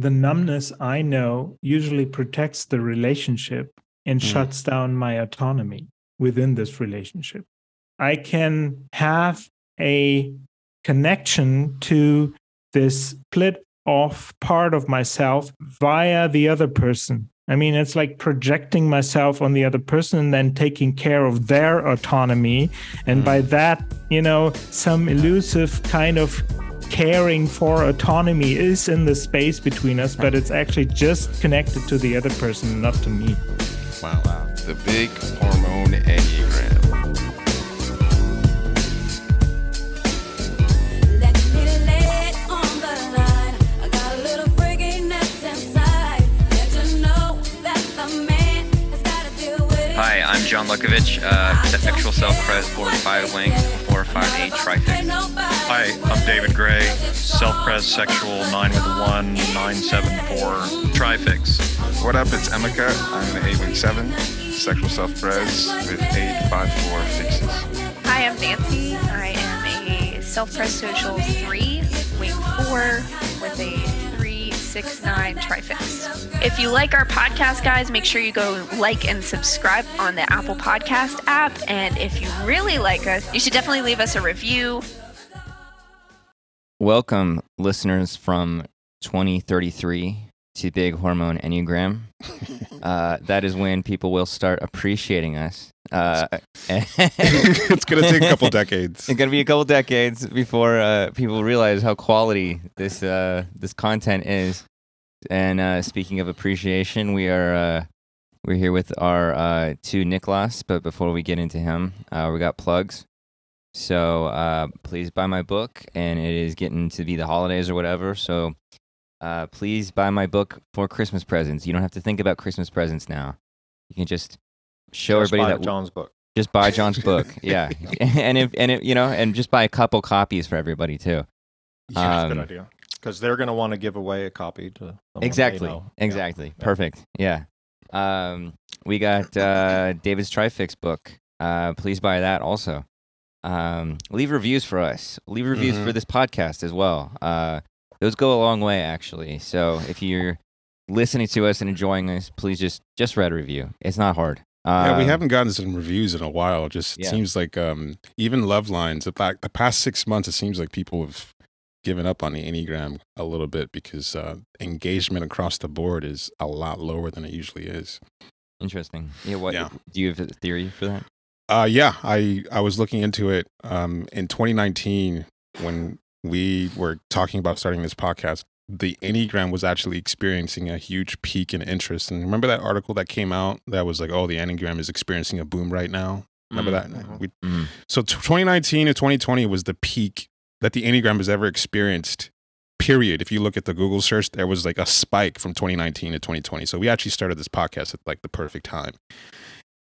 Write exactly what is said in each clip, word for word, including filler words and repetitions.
the numbness I know usually protects the relationship and mm. shuts down my autonomy within this relationship. I can have a connection to this split off part of myself via the other person. I mean, it's like projecting myself on the other person and then taking care of their autonomy. And by that, you know, some elusive kind of caring for autonomy is in the space between us, but it's actually just connected to the other person, not to me. Wow. Wow. The big hormone Enneagram. Hi, I'm John Lukovich, uh, the sexual self-pres four five link, four five eight Trifix. Hi, I'm David Gray, self-pres sexual nine with a one, nine seven four Trifix. What up, it's Emeka, I'm an eight with seven, sexual self-pres with eight five four fixes. Hi, I'm Nancy, I am a self-pres social three, wing four, with a six nine Trifix. If you like our podcast, guys, make sure you go like and subscribe on the Apple Podcast app. And if you really like us, you should definitely leave us a review. Welcome, listeners from twenty thirty-three to Big Hormone Enneagram. Uh, that is when people will start appreciating us. Uh, it's going to take a couple decades. It's going to be a couple decades before uh, people realize how quality this uh, this content is. And uh, speaking of appreciation, we are uh, we're here with our uh, two Niklas. But before we get into him, uh, we got plugs. So uh, please buy my book, and it is getting to be the holidays or whatever. So uh, please buy my book for Christmas presents. You don't have to think about Christmas presents now. You can just show just everybody that John's book. Just buy John's book, yeah, and if and if, you know, and just buy a couple copies for everybody too. Yeah, um, that's a good idea because they're gonna want to give away a copy to exactly, they know. exactly, yeah. perfect, yeah. Um, we got uh, David's Trifix book. Uh, please buy that also. Um, leave reviews for us. Leave reviews mm-hmm. for this podcast as well. Uh, those go a long way actually. So if you're listening to us and enjoying us, please just just write a review. It's not hard. Yeah, we haven't gotten some reviews in a while. Just it yeah. seems like um, even Love Lines, the, back, the past six months, it seems like people have given up on the Enneagram a little bit because uh, engagement across the board is a lot lower than it usually is. Interesting. Yeah. What yeah. do you have a theory for that? Uh, yeah, I, I was looking into it um, in twenty nineteen when we were talking about starting this podcast. The Enneagram was actually experiencing a huge peak in interest. And remember that article that came out that was like, oh, the Enneagram is experiencing a boom right now? Remember mm-hmm. that? We, mm-hmm. So twenty nineteen to twenty twenty was the peak that the Enneagram has ever experienced, period. If you look at the Google search, there was like a spike from twenty nineteen to twenty twenty. So we actually started this podcast at like the perfect time.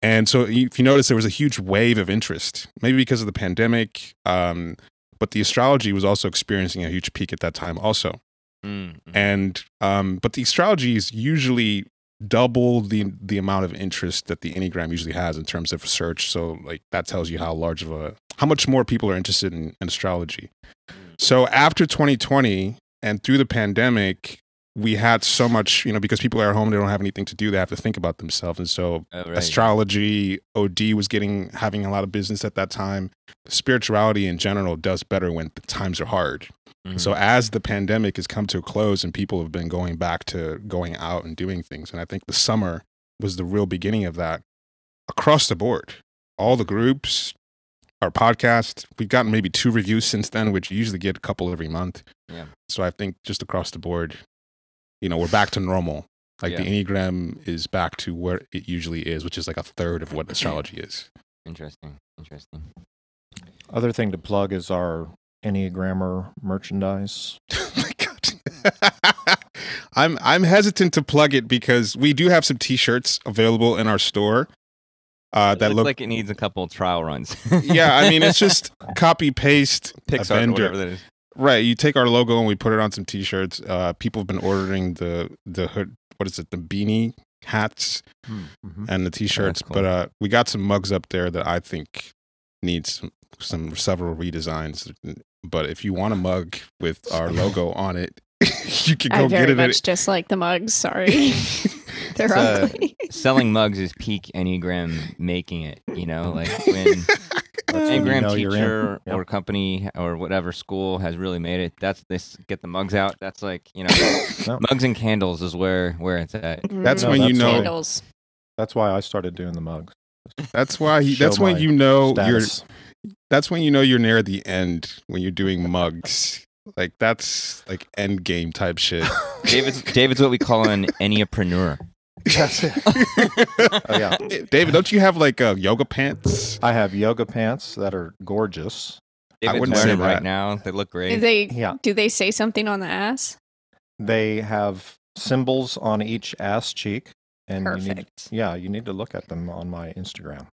And so if you notice, there was a huge wave of interest, maybe because of the pandemic. Um, but the astrology was also experiencing a huge peak at that time also. Mm-hmm. And um, but the astrologies usually double the the amount of interest that the Enneagram usually has in terms of search. So like that tells you how large of a how much more people are interested in, in astrology. So after twenty twenty and through the pandemic, we had so much, you know, because people are at home, they don't have anything to do, they have to think about themselves. And so oh, right. astrology, O D was getting having a lot of business at that time. Spirituality in general does better when the times are hard. Mm-hmm. So as the pandemic has come to a close and people have been going back to going out and doing things, and I think the summer was the real beginning of that across the board. All the groups, our podcast, we've gotten maybe two reviews since then, which you usually get a couple every month. Yeah. So I think just across the board, you know, we're back to normal. Like yeah. the Enneagram is back to where it usually is, which is like a third of what astrology is. Interesting. Interesting. Other thing to plug is our Enneagrammer merchandise. Oh my God. I'm I'm hesitant to plug it because we do have some T-shirts available in our store. Uh, it that looks look like it needs a couple trial runs. Yeah, I mean it's just copy paste Pixar, whatever that is. Right, you take our logo and we put it on some T-shirts. Uh, people have been ordering the the hood. What is it? The beanie hats mm-hmm. and the T-shirts. Oh, cool. But uh, we got some mugs up there that I think needs some, some several redesigns. But if you want a mug with our logo on it, you can go I very get it. Much just like the mugs. Sorry, they're so, ugly. Selling mugs is peak Enneagram making it. You know, like when. Enneagram you know teacher yep. or company or whatever school has really made it. That's this. Get the mugs out. That's like you know, no. mugs and candles is where where it's at. That's no, when that's you know. Candles. That's why I started doing the mugs. That's why. He, that's when you know status. You're. That's when you know you're near the end when you're doing mugs. Like that's like end game type shit. David's David's what we call an enneapreneur. That's it. Oh, yeah. David, don't you have like uh, yoga pants? I have yoga pants that are gorgeous. David's I wouldn't wear them right now. They look great. Do they, yeah. do they say something on the ass? They have symbols on each ass cheek. And perfect. You need, yeah, you need to look at them on my Instagram.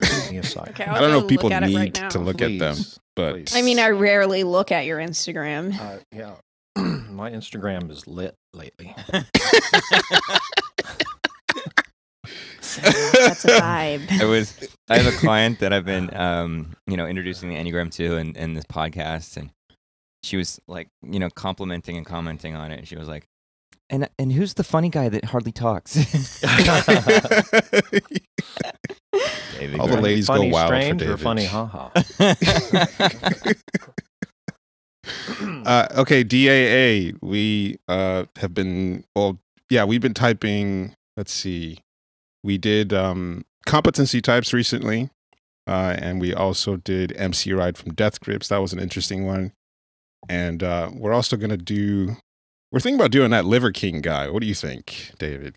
Okay, I don't know if people need right to look please, at them, but please. I mean, I rarely look at your Instagram. Uh, yeah, my Instagram is lit lately. That's a vibe. I was. I have a client that I've been, um, you know, introducing the Enneagram to in, in this podcast, and she was like, you know, complimenting and commenting on it. She was like, "And and who's the funny guy that hardly talks?" David, all the ladies funny, go wild strange, for David. Or funny, haha. uh, okay, D A A. We uh, have been. Well, yeah, we've been typing. Let's see. We did um, competency types recently, uh, and we also did M C Ride from Death Grips. That was an interesting one. And uh, we're also going to do, we're thinking about doing that Liver King guy. What do you think, David?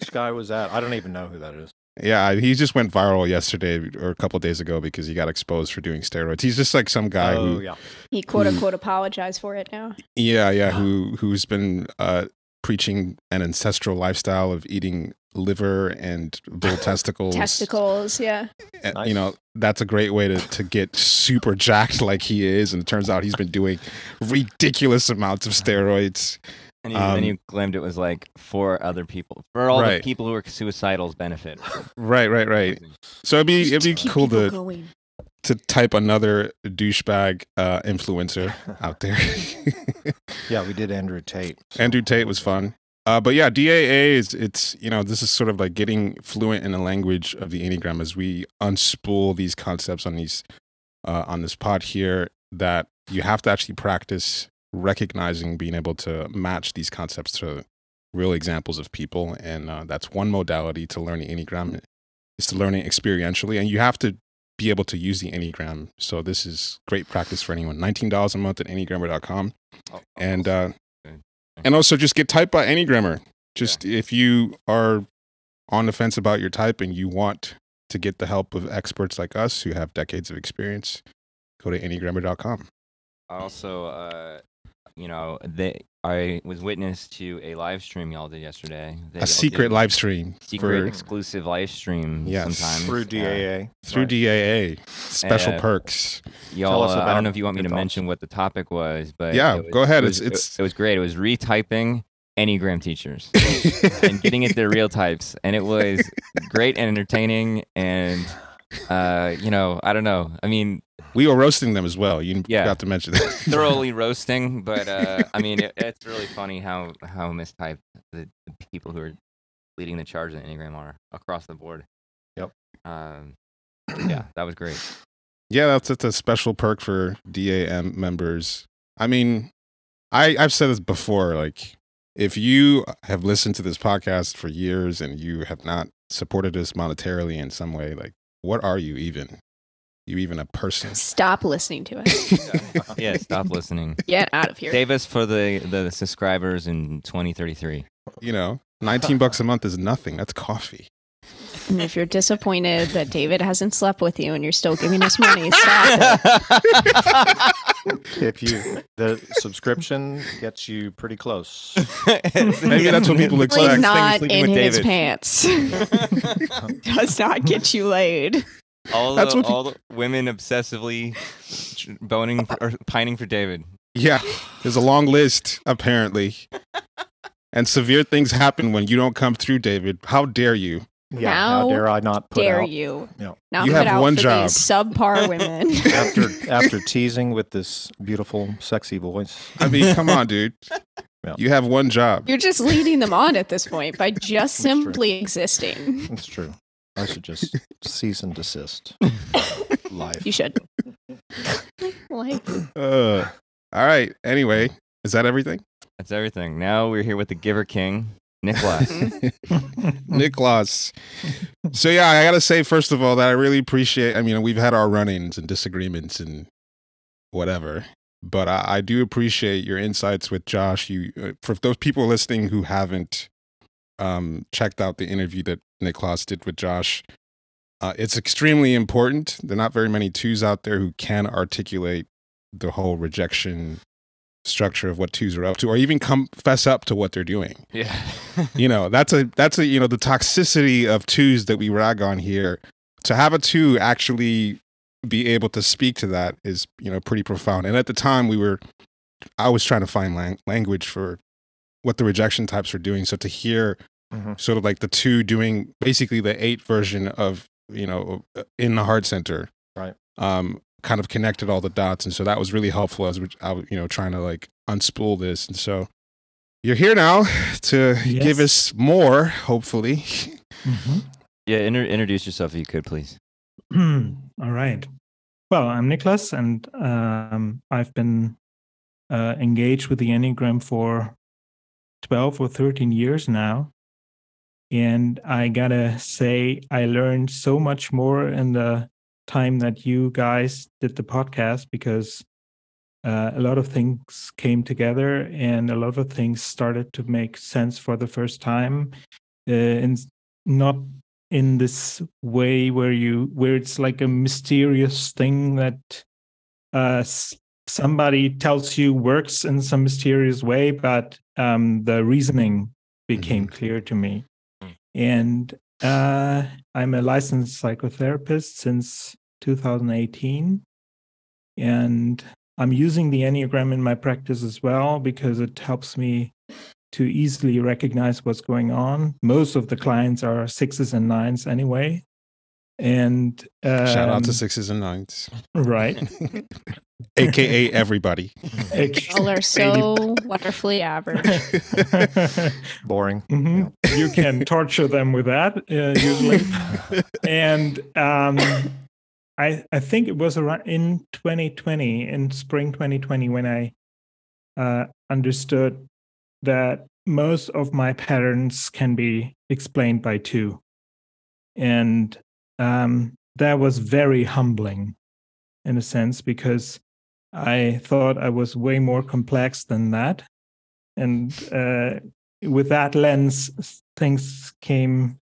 Which guy was that? I don't even know who that is. Yeah, he just went viral yesterday or a couple of days ago because he got exposed for doing steroids. He's just like some guy oh, who... Yeah. He quote-unquote apologized for it now. Yeah, yeah, who, who's been uh, preaching an ancestral lifestyle of eating liver and bull testicles testicles yeah and, nice. You know, that's a great way to to get super jacked like he is, and it turns out he's been doing ridiculous amounts of steroids, and he, um, then you claimed it was like for other people, for all right. the people who are suicidal's benefit. right right right So it'd be it'd be Keep cool to going. to type another douchebag uh influencer out there. Yeah, we did Andrew Tate so. Andrew Tate was fun. Uh, but yeah, D A A is, it's, you know, this is sort of like getting fluent in the language of the Enneagram as we unspool these concepts on these, uh, on this pod here, that you have to actually practice recognizing, being able to match these concepts to real examples of people. And uh, that's one modality to learn the Enneagram, is to learn it experientially. And you have to be able to use the Enneagram. So this is great practice for anyone. nineteen dollars a month at enneagrammer dot com. And, uh, And also just get typed by Enneagrammer. Just yeah. If you are on the fence about your type and you want to get the help of experts like us who have decades of experience, go to enneagrammer dot com. Also, uh, you know, they, I was witness to a live stream y'all did yesterday. They a secret live stream. Secret for, exclusive live stream yes. sometimes. Through D A A. Uh, through right. D A A. Special uh, perks. Y'all, uh, I don't know if you want me to thoughts. mention what the topic was, but... Yeah, was, go ahead. It was, it's, it's... It, it was great. It was retyping Enneagram teachers and getting at their real types. And it was great and entertaining and... Uh, you know, I don't know. I mean, we were roasting them as well. You yeah, forgot to mention that. Thoroughly roasting, but uh, I mean, it, it's really funny how how mistyped the, the people who are leading the charge in the Enneagram are across the board. Yep. Um. Yeah, that was great. Yeah, that's that's a special perk for D A M members. I mean, I I've said this before. Like, if you have listened to this podcast for years and you have not supported us monetarily in some way, like. What are you even? You even a person? Stop listening to us. Yeah, stop listening. Get out of here. Save us for the, the subscribers in twenty thirty-three. You know, nineteen bucks a month is nothing. That's coffee. And if you're disappointed that David hasn't slept with you and you're still giving us money, stop it. If you, the subscription gets you pretty close. Maybe that's what people expect. He's not in his David. pants. Does not get you laid. All, that's the, what all the women obsessively boning for, or pining for David. Yeah, there's a long list, apparently. And severe things happen when you don't come through, David. How dare you? Yeah, now how dare I not put dare out? You? No. Not you put have out one for job. These subpar women. after after teasing with this beautiful, sexy voice. I mean, come on, dude. Yeah. You have one job. You're just leading them on at this point by just simply true. existing. That's true. I should just cease and desist. Life. You should. Life. Uh, all right. Anyway, is that everything? That's everything. Now we're here with the Giver King, Niklas. Niklas. So yeah, I gotta say first of all that I really appreciate. I mean, we've had our run-ins and disagreements and whatever. But I, I do appreciate your insights with Josh. You, uh, for those people listening who haven't um, checked out the interview that Niklas did with Josh, uh, it's extremely important. There are not very many twos out there who can articulate the whole rejection structure of what twos are up to, or even come fess up to what they're doing. Yeah, you know, that's a that's a you know the toxicity of twos that we rag on here. To have a two actually be able to speak to that is, you know, pretty profound. And at the time we were, I was trying to find lang- language for what the rejection types were doing. So to hear mm-hmm. sort of like the two doing basically the eight version of, you know, in the heart center, right? Um, kind of connected all the dots. And so that was really helpful as we, I was, you know, trying to like unspool this. And so you're here now to yes. give us more, hopefully. Mm-hmm. Yeah. Inter- introduce yourself if you could, please. All right. Well, I'm Niklas, and um, I've been uh, engaged with the Enneagram for twelve or thirteen years now. And I gotta say, I learned so much more in the time that you guys did the podcast, because uh, a lot of things came together and a lot of things started to make sense for the first time. Uh, and not in this way where you where it's like a mysterious thing that uh somebody tells you works in some mysterious way, but um the reasoning became mm-hmm. clear to me. And uh I'm a licensed psychotherapist since two thousand eighteen, and I'm using the Enneagram in my practice as well, because it helps me to easily recognize what's going on. Most of the clients are sixes and nines anyway. And um, shout out to sixes and nines. Right. A K A everybody. All are so wonderfully average. Boring. Mm-hmm. Yeah. You can torture them with that uh, usually. And um, I, I think it was around in twenty twenty, in spring twenty twenty, when I uh, understood that most of my patterns can be explained by two. And um, that was very humbling in a sense, because I thought I was way more complex than that. And uh, with that lens, things came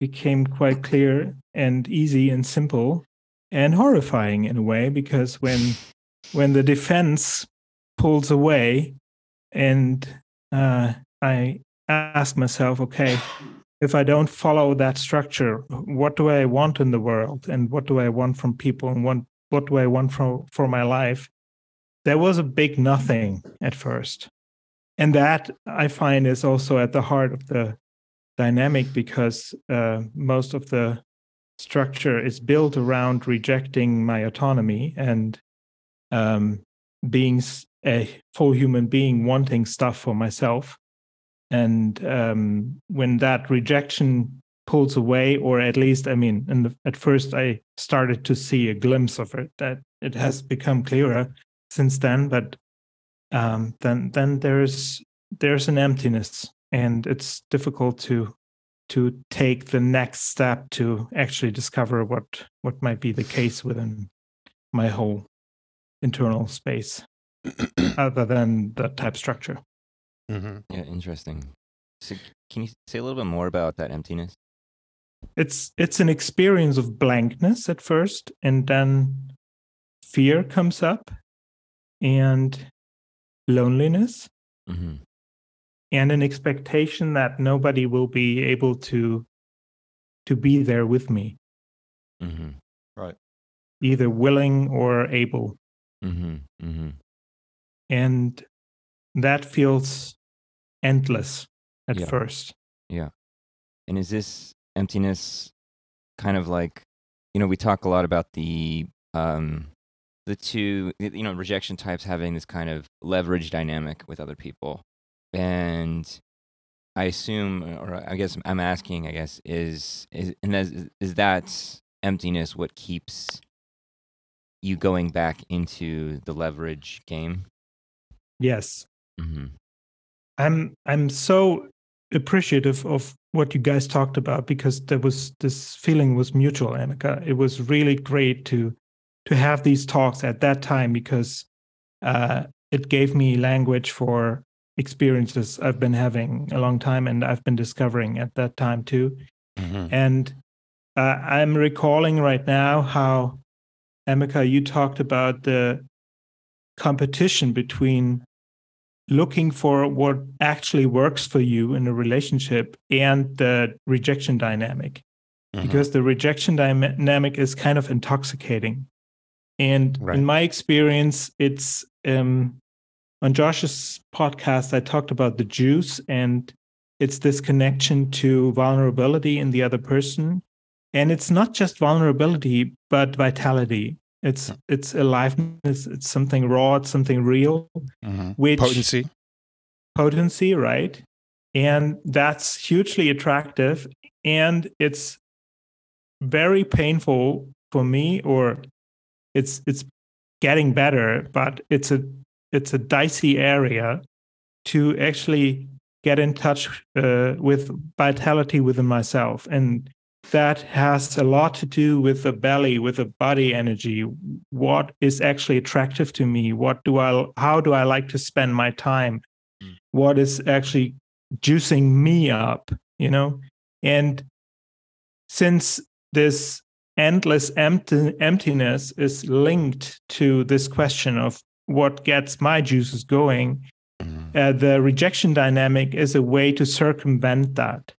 became quite clear and easy and simple and horrifying in a way, because when when the defense pulls away and Uh, I ask myself, okay, if I don't follow that structure, what do I want in the world? And what do I want from people? And what, what do I want for, for my life? There was a big nothing at first. And that, I find, is also at the heart of the dynamic, because uh, most of the structure is built around rejecting my autonomy and um, being a full human being, wanting stuff for myself. And um, when that rejection pulls away, or at least, I mean, in the, at first I started to see a glimpse of it, that it has become clearer since then. But um, then then there's there's an emptiness, and it's difficult to to take the next step to actually discover what what might be the case within my whole internal space, other than the type structure. Mm-hmm. Yeah, interesting. So can you say a little bit more about that emptiness? It's it's an experience of blankness at first, and then fear comes up, and loneliness, mm-hmm. and an expectation that nobody will be able to to be there with me. Mm-hmm. Right. Either willing or able. Mm-hmm. Mm-hmm. And that feels endless at yeah. first. Yeah. And is this emptiness kind of like, you know, we talk a lot about the um, the two, you know, rejection types having this kind of leverage dynamic with other people. And I assume, or I guess I'm asking, I guess, is, is, and is, is that emptiness what keeps you going back into the leverage game? Yes. Mm-hmm. I'm, I'm so appreciative of what you guys talked about, because there was this feeling was mutual, Emeka. It was really great to, to have these talks at that time, because uh, it gave me language for experiences I've been having a long time, and I've been discovering at that time too. Mm-hmm. And uh, I'm recalling right now how, Emeka, you talked about the competition between looking for what actually works for you in a relationship and the rejection dynamic, mm-hmm. because the rejection dynamic is kind of intoxicating. And right. in my experience, it's um, on Josh's podcast, I talked about the juice, and it's this connection to vulnerability in the other person. And it's not just vulnerability, but vitality. It's it's aliveness. It's something raw. It's something real. Mm-hmm. Which potency, potency, right? And that's hugely attractive. And it's very painful for me, or it's it's getting better, but it's a it's a dicey area to actually get in touch uh, with vitality within myself. And that has a lot to do with the belly, with the body energy. What is actually attractive to me? What do I, how do I like to spend my time? Mm. What is actually juicing me up, you know? And since this endless empty, emptiness is linked to this question of what gets my juices going, mm. uh, the rejection dynamic is a way to circumvent that.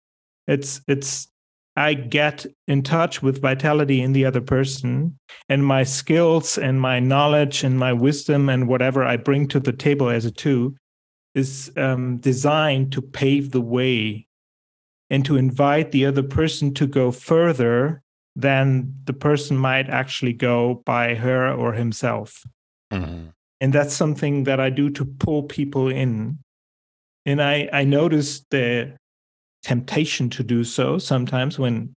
It's, it's, I get in touch with vitality in the other person, and my skills and my knowledge and my wisdom and whatever I bring to the table as a two is um, designed to pave the way and to invite the other person to go further than the person might actually go by her or himself. Mm-hmm. And that's something that I do to pull people in. And I, I noticed the temptation to do so sometimes when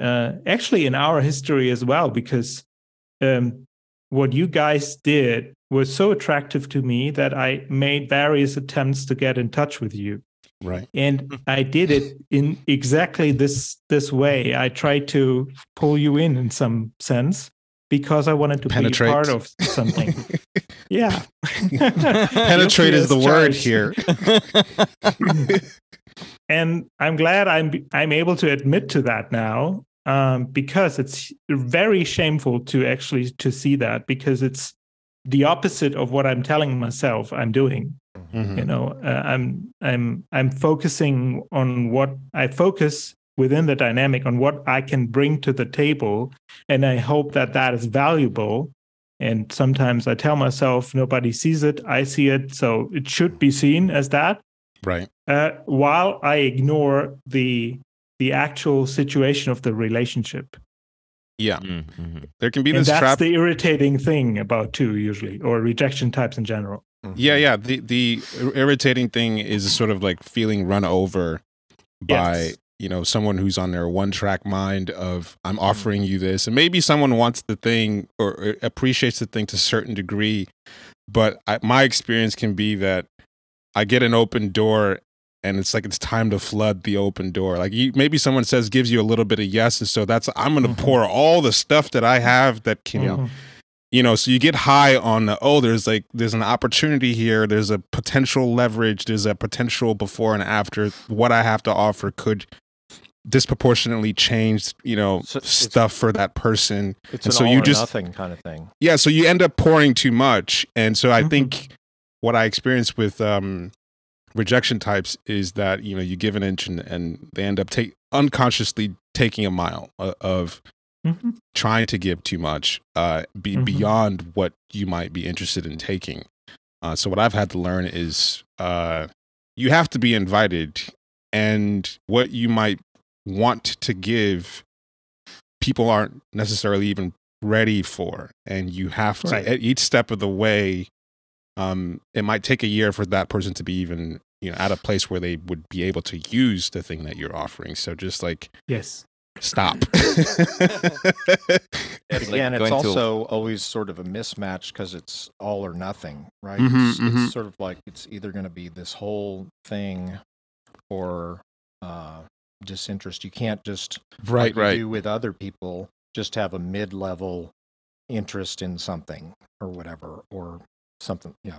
uh, actually in our history as well, because um, what you guys did was so attractive to me that I made various attempts to get in touch with you. Right. And I did it in exactly this this way. I tried to pull you in in some sense because I wanted to Penetrate. be part of something. Yeah. Penetrate is the word here. And I'm glad I'm I'm able to admit to that now, um, because it's very shameful to actually to see that, because it's the opposite of what I'm telling myself I'm doing. Mm-hmm. You know, uh, I'm I'm I'm focusing on what I focus within the dynamic on what I can bring to the table, and I hope that that is valuable. And sometimes I tell myself nobody sees it, I see it, so it should be seen as that. Right. Uh, while I ignore the the actual situation of the relationship. Yeah. Mm-hmm. There can be this and that's trap. That's the irritating thing about two usually, or rejection types in general. Mm-hmm. Yeah, yeah. The the irritating thing is sort of like feeling run over by, yes. you know, someone who's on their one-track mind of, I'm offering you this. And maybe someone wants the thing or appreciates the thing to a certain degree. But I, my experience can be that I get an open door, and it's like it's time to flood the open door. Like you, maybe someone says, gives you a little bit of yes, and so that's I'm going to mm-hmm. pour all the stuff that I have that can, mm-hmm. you know. So you get high on the, oh, there's like there's an opportunity here. There's a potential leverage. There's a potential before and after. What I have to offer could disproportionately changed, you know, so stuff for that person. It's an so all you or just, nothing kind of thing. Yeah, so you end up pouring too much, and so I mm-hmm. think. What I experienced with um, rejection types is that, you know, you give an inch and, and they end up take, unconsciously taking a mile uh, of mm-hmm. trying to give too much uh, be mm-hmm. beyond what you might be interested in taking. Uh, so what I've had to learn is uh, you have to be invited, and what you might want to give, people aren't necessarily even ready for. And you have to, right. at each step of the way, um, it might take a year for that person to be even, you know, at a place where they would be able to use the thing that you're offering. So just like, yes, stop. It's like and it's also to... always sort of a mismatch because it's all or nothing, right? Mm-hmm, it's, mm-hmm. it's sort of like it's either going to be this whole thing or uh, disinterest. You can't just right, like right. do with other people, just have a mid-level interest in something or whatever or something. Yeah.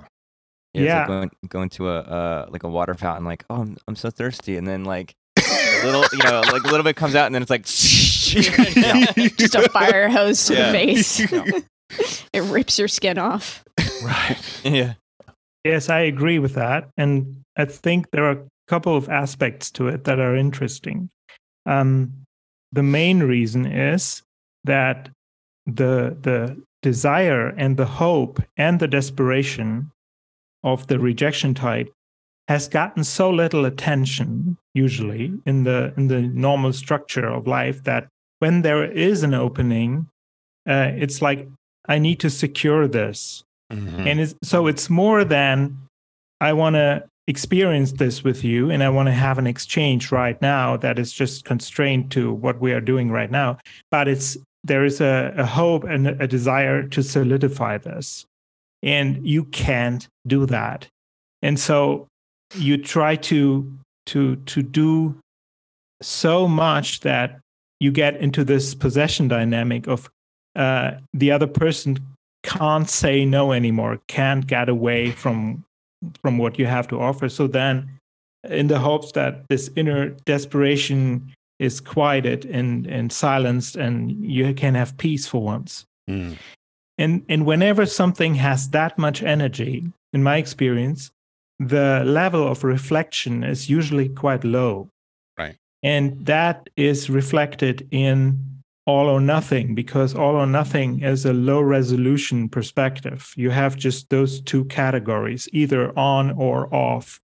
Yeah. yeah. It's like going, going to a, uh, like a water fountain, like, oh, I'm, I'm so thirsty. And then like, a little, you know, like a little bit comes out, and then it's like just a fire hose to yeah. the face. No. It rips your skin off. Right. Yeah. Yes, I agree with that, and I think there are a couple of aspects to it that are interesting. Um, the main reason is that the the desire and the hope and the desperation of the rejection type has gotten so little attention usually in the in the normal structure of life that when there is an opening, uh, it's like, I need to secure this. Mm-hmm. And it's, so it's more than, I want to experience this with you and I want to have an exchange right now that is just constrained to what we are doing right now. But it's there is a, a hope and a desire to solidify this. And you can't do that. And so you try to to to do so much that you get into this possession dynamic of uh, the other person can't say no anymore, can't get away from from what you have to offer. So then, in the hopes that this inner desperation is quieted and and silenced, and you can have peace for once. Mm. And and whenever something has that much energy, in my experience, the level of reflection is usually quite low. Right. And that is reflected in all or nothing, because all or nothing is a low resolution perspective. You have just those two categories, either on or off.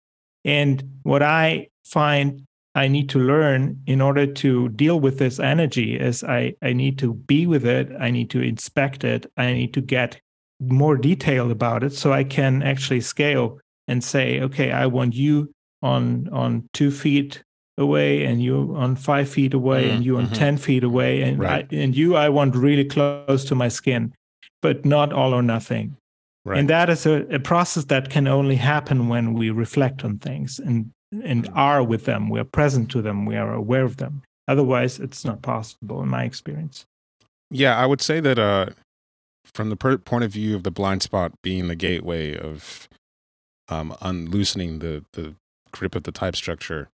And what I find I need to learn in order to deal with this energy is I, I need to be with it. I need to inspect it. I need to get more detailed about it so I can actually scale and say, okay, I want you on on two feet away, and you on five feet away, mm-hmm. and you on mm-hmm. ten feet away, and right. I, and you I want really close to my skin, but not all or nothing. Right. And that is a, a process that can only happen when we reflect on things and and are with them. We are present to them. We are aware of them. Otherwise, it's not possible, in my experience. Yeah, I would say that uh, from the per- point of view of the blind spot being the gateway of Um, unloosening the, the grip of the type structure,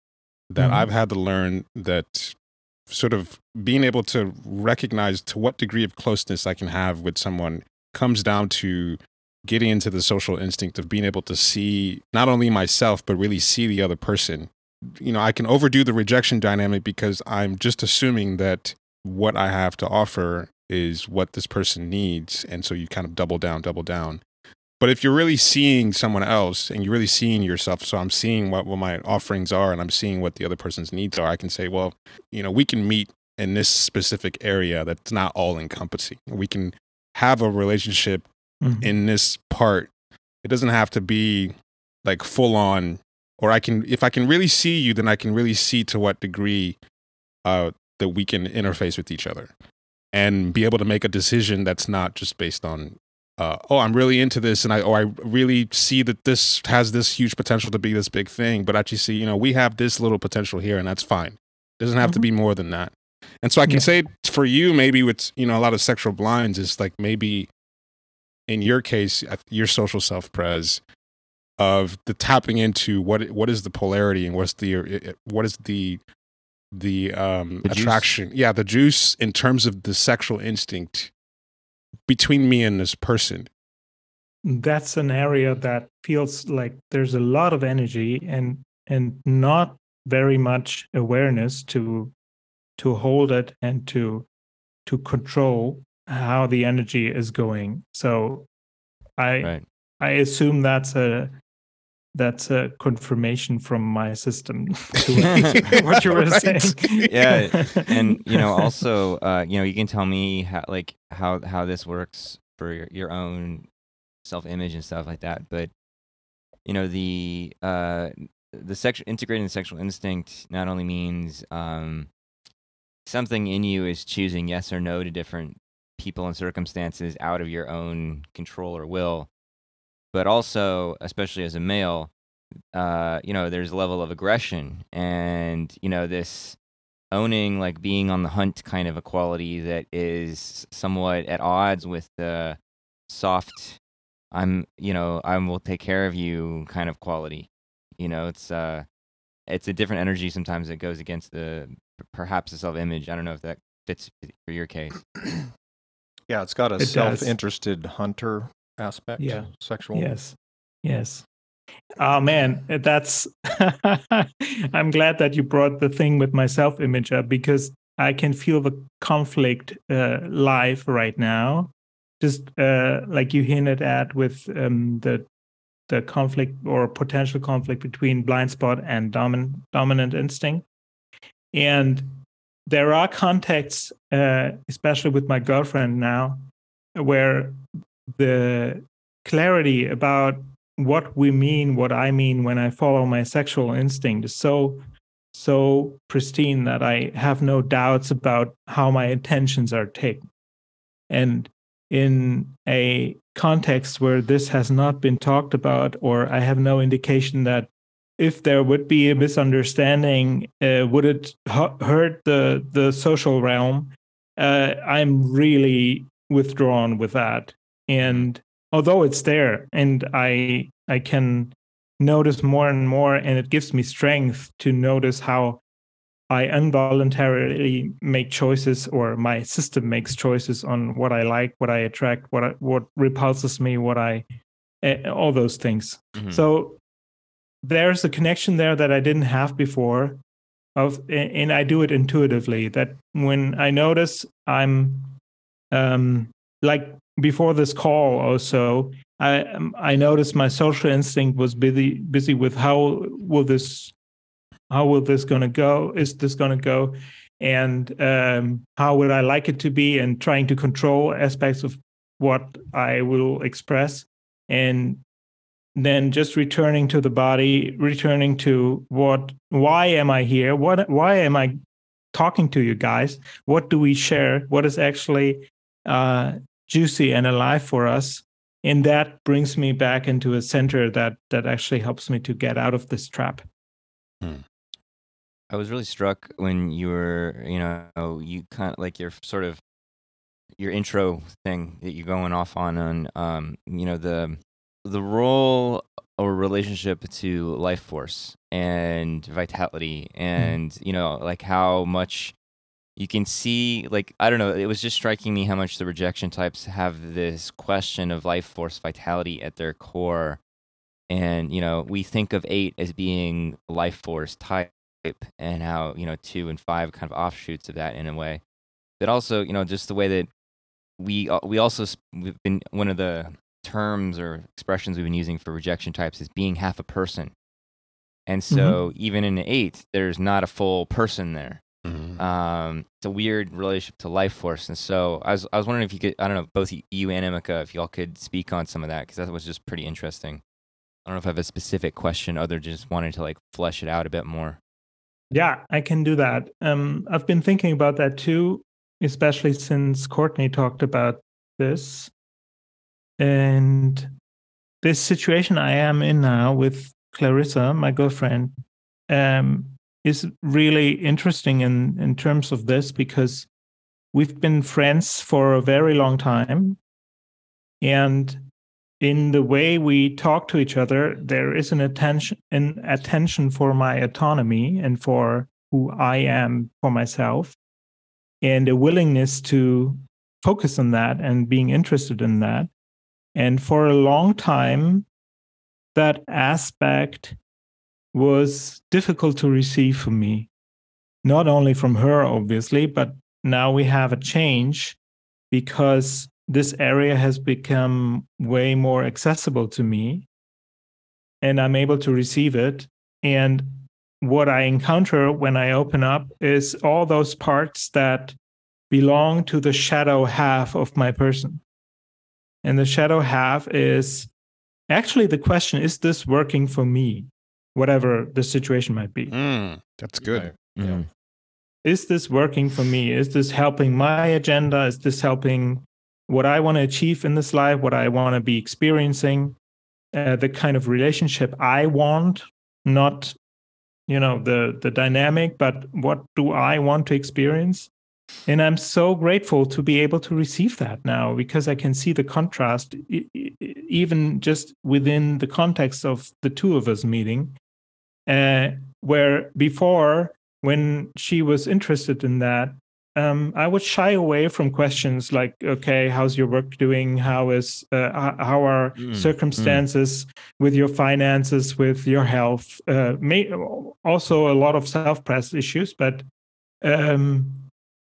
that mm-hmm. I've had to learn that sort of being able to recognize to what degree of closeness I can have with someone comes down to getting into the social instinct of being able to see not only myself, but really see the other person. You know, I can overdo the rejection dynamic because I'm just assuming that what I have to offer is what this person needs. And so you kind of double down, double down. But if you're really seeing someone else and you're really seeing yourself, so I'm seeing what, what my offerings are and I'm seeing what the other person's needs are, I can say, well, you know, we can meet in this specific area that's not all encompassing. We can have a relationship mm-hmm. in this part. It doesn't have to be like full on, or I can, if I can really see you, then I can really see to what degree uh, that we can interface with each other and be able to make a decision that's not just based on Uh, oh, I'm really into this, and I or I really see that this has this huge potential to be this big thing, but actually see, you know, we have this little potential here, and that's fine. It doesn't have mm-hmm. to be more than that. And so I can yeah. say for you, maybe with, you know, a lot of sexual blinds, it's like maybe in your case, your social self-pres of the tapping into what what is the polarity and what's the what is the the um the attraction, juice. yeah, the juice in terms of the sexual instinct between me and this person. That's an area that feels like there's a lot of energy and and not very much awareness to to hold it and to to control how the energy is going. So I right. I assume that's a that's a confirmation from my system to what you were right. saying. Yeah, and you know, also, uh, you know, you can tell me how, like, how how this works for your, your own self-image and stuff like that. But you know, the uh, the sexual integrating the sexual instinct not only means um, something in you is choosing yes or no to different people and circumstances out of your own control or will, but also, especially as a male, uh, you know, there's a level of aggression and, you know, this owning, like being on the hunt kind of a quality that is somewhat at odds with the soft, I'm, you know, I will take care of you kind of quality. You know, it's, uh, it's a different energy sometimes that goes against the, perhaps the self-image. I don't know if that fits for your case. Yeah, it's got a it self-interested does. hunter aspect. Yeah. Sexual. Yes. Yes. Oh man, that's I'm glad that you brought the thing with my self-image up, because I can feel the conflict uh, live right now. Just uh, like you hinted at with um, the the conflict or potential conflict between blind spot and domin- dominant instinct. And there are contexts, uh, especially with my girlfriend now, where the clarity about what we mean, what I mean when I follow my sexual instinct is so, so pristine that I have no doubts about how my intentions are taken. And in a context where this has not been talked about, or I have no indication that if there would be a misunderstanding, uh, would it hu- hurt the, the social realm? Uh, I'm really withdrawn with that. And although it's there, and I I can notice more and more, and it gives me strength to notice how I involuntarily make choices, or my system makes choices on what I like, what I attract, what I, what repulses me, what I, uh, all those things. Mm-hmm. So there's a connection there that I didn't have before, of and I do it intuitively. That when I notice I'm, um, like before this call also, I I noticed my social instinct was busy busy with how will this, how will this gonna go? Is this gonna go? And um, how would I like it to be? And trying to control aspects of what I will express, and then just returning to the body, returning to what, why am I here? What, why am I talking to you guys? What do we share? What is actually uh, juicy and alive for us? And that brings me back into a center that, that actually helps me to get out of this trap. Hmm. I was really struck when you were, you know, you kind of like your sort of your intro thing that you're going off on, on, um, you know, the, the role or relationship to life force and vitality, and mm. you know, like how much you can see, like, I don't know, it was just striking me how much the rejection types have this question of life force vitality at their core. And, you know, we think of eight as being life force type, and how, you know, two and five kind of offshoots of that in a way. But also, you know, just the way that we, we also, we've been, one of the terms or expressions we've been using for rejection types is being half a person. And so mm-hmm. even in the eight, there's not a full person there. Mm-hmm. Um, it's a weird relationship to life force. And so I was, I was wondering if you could, I don't know, both you and Emeka, if y'all could speak on some of that, because that was just pretty interesting. I don't know if I have a specific question, other just wanted to like flesh it out a bit more. Yeah, I can do that. Um, I've been thinking about that too, especially since Courtney talked about this. And this situation I am in now with Clarissa, my girlfriend, um, is really interesting in, in terms of this, because we've been friends for a very long time. And in the way we talk to each other, there is an attention, an attention for my autonomy and for who I am for myself, and a willingness to focus on that and being interested in that. And for a long time, that aspect was difficult to receive for me, not only from her, obviously, but now we have a change because this area has become way more accessible to me, and I'm able to receive it. And what I encounter when I open up is all those parts that belong to the shadow half of my person. And the shadow half is actually the question, is this working for me? Whatever the situation might be. Mm, that's good. Yeah. Mm. Is this working for me? Is this helping my agenda? Is this helping what I want to achieve in this life, what I want to be experiencing, uh, the kind of relationship I want, not, you know, the, the dynamic, but what do I want to experience? And I'm so grateful to be able to receive that now, because I can see the contrast, even just within the context of the two of us meeting, uh, where before, when she was interested in that, um, I would shy away from questions like, okay, how's your work doing? How is uh, how are mm, circumstances mm. with your finances, with your health? Uh, may, also a lot of self-press issues, but um,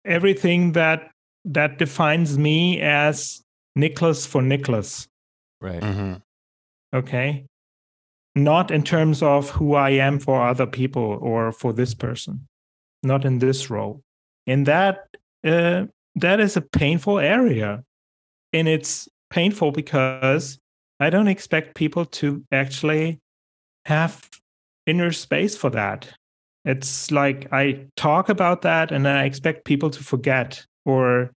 everything that that defines me as Niklas for Niklas. Right. Mm-hmm. Okay. Not in terms of who I am for other people or for this person, not in this role. And that uh, that is a painful area. And it's painful because I don't expect people to actually have inner space for that. It's like I talk about that and I expect people to forget or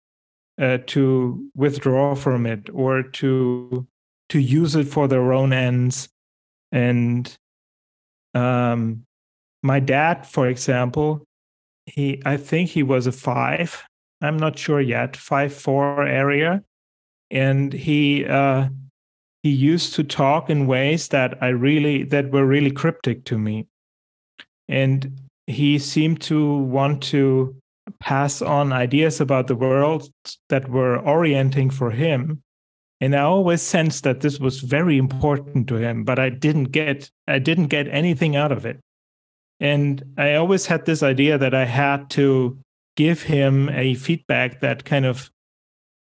uh, to withdraw from it or to to use it for their own ends. And um, my dad, for example, he I think he was a five. I'm not sure yet, five, four area. And he uh, he used to talk in ways that I really that were really cryptic to me. And he seemed to want to pass on ideas about the world that were orienting for him. And I always sensed that this was very important to him, but I didn't get I didn't get anything out of it. And I always had this idea that I had to give him a feedback that kind of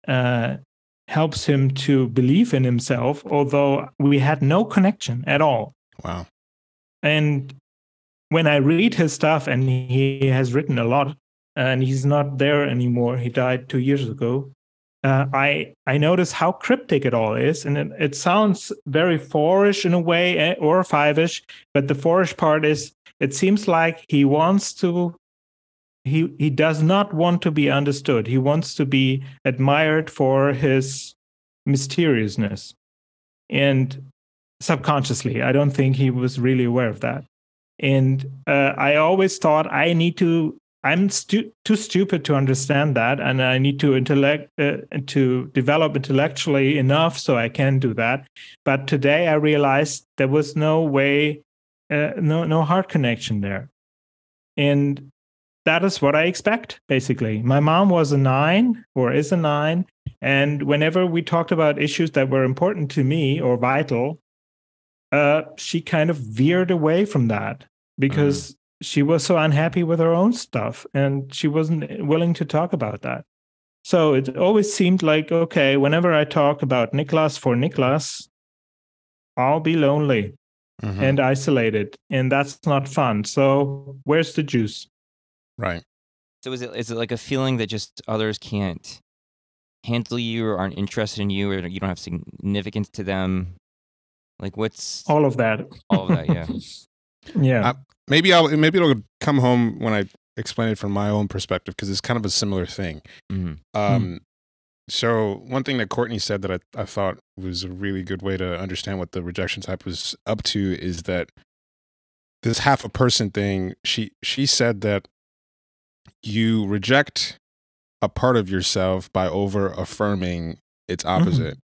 uh, helps him to believe in himself, although we had no connection at all. Wow. And when I read his stuff, and he has written a lot, and he's not there anymore, he died two years ago, uh, I I notice how cryptic it all is, and it, it sounds very four-ish in a way, or five-ish, but the four-ish part is, it seems like he wants to, he he does not want to be understood. He wants to be admired for his mysteriousness. And subconsciously, I don't think he was really aware of that. And uh, I always thought I need to, I'm stu- too stupid to understand that. And I need to intellect, uh, to develop intellectually enough so I can do that. But today I realized there was no way, uh, no, no heart connection there. And that is what I expect, basically. My mom was a nine or is a nine. And whenever we talked about issues that were important to me or vital, Uh, she kind of veered away from that because mm. she was so unhappy with her own stuff and she wasn't willing to talk about that. So it always seemed like, okay, whenever I talk about Niklas for Niklas, I'll be lonely mm-hmm. and isolated, and that's not fun. So where's the juice? Right. So is it is it like a feeling that just others can't handle you or aren't interested in you or you don't have significance to them? Like what's all of that? All of that, yeah, yeah. Uh, maybe I'll maybe it'll come home when I explain it from my own perspective because it's kind of a similar thing. Mm-hmm. Um, mm-hmm. So one thing that Courtney said that I, I thought was a really good way to understand what the rejection type was up to is that this half a person thing. She she said that you reject a part of yourself by over affirming its opposite. Mm-hmm.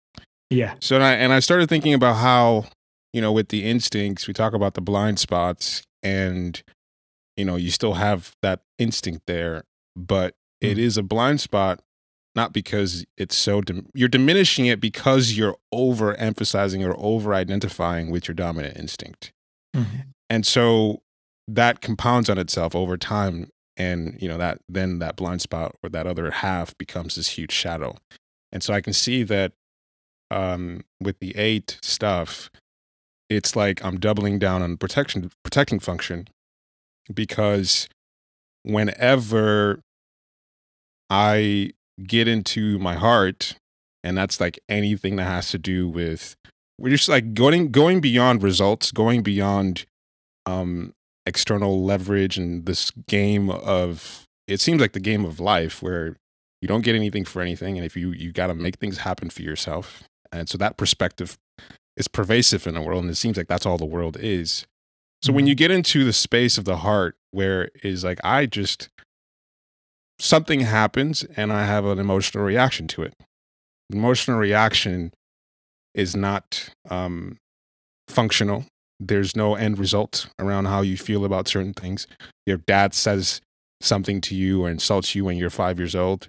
Yeah. So and I, and I started thinking about how, you know, with the instincts, we talk about the blind spots and, you know, you still have that instinct there, but mm-hmm. it is a blind spot, not because it's so, dim- you're diminishing it because you're overemphasizing or over-identifying with your dominant instinct. Mm-hmm. And so that compounds on itself over time. And, you know, that then that blind spot or that other half becomes this huge shadow. And so I can see that. Um, with the eight stuff, it's like I'm doubling down on protection, protecting function, because whenever I get into my heart And that's like anything that has to do with, we're just like going, going beyond results, going beyond um, external leverage and this game of, it seems like the game of life where you don't get anything for anything. And if you, you got to make things happen for yourself. And so that perspective is pervasive in the world. And it seems like that's all the world is. So when you get into the space of the heart where is like, I just, something happens and I have an emotional reaction to it. Emotional reaction is not um, functional. There's no end result around how you feel about certain things. Your dad says something to you or insults you when you're five years old.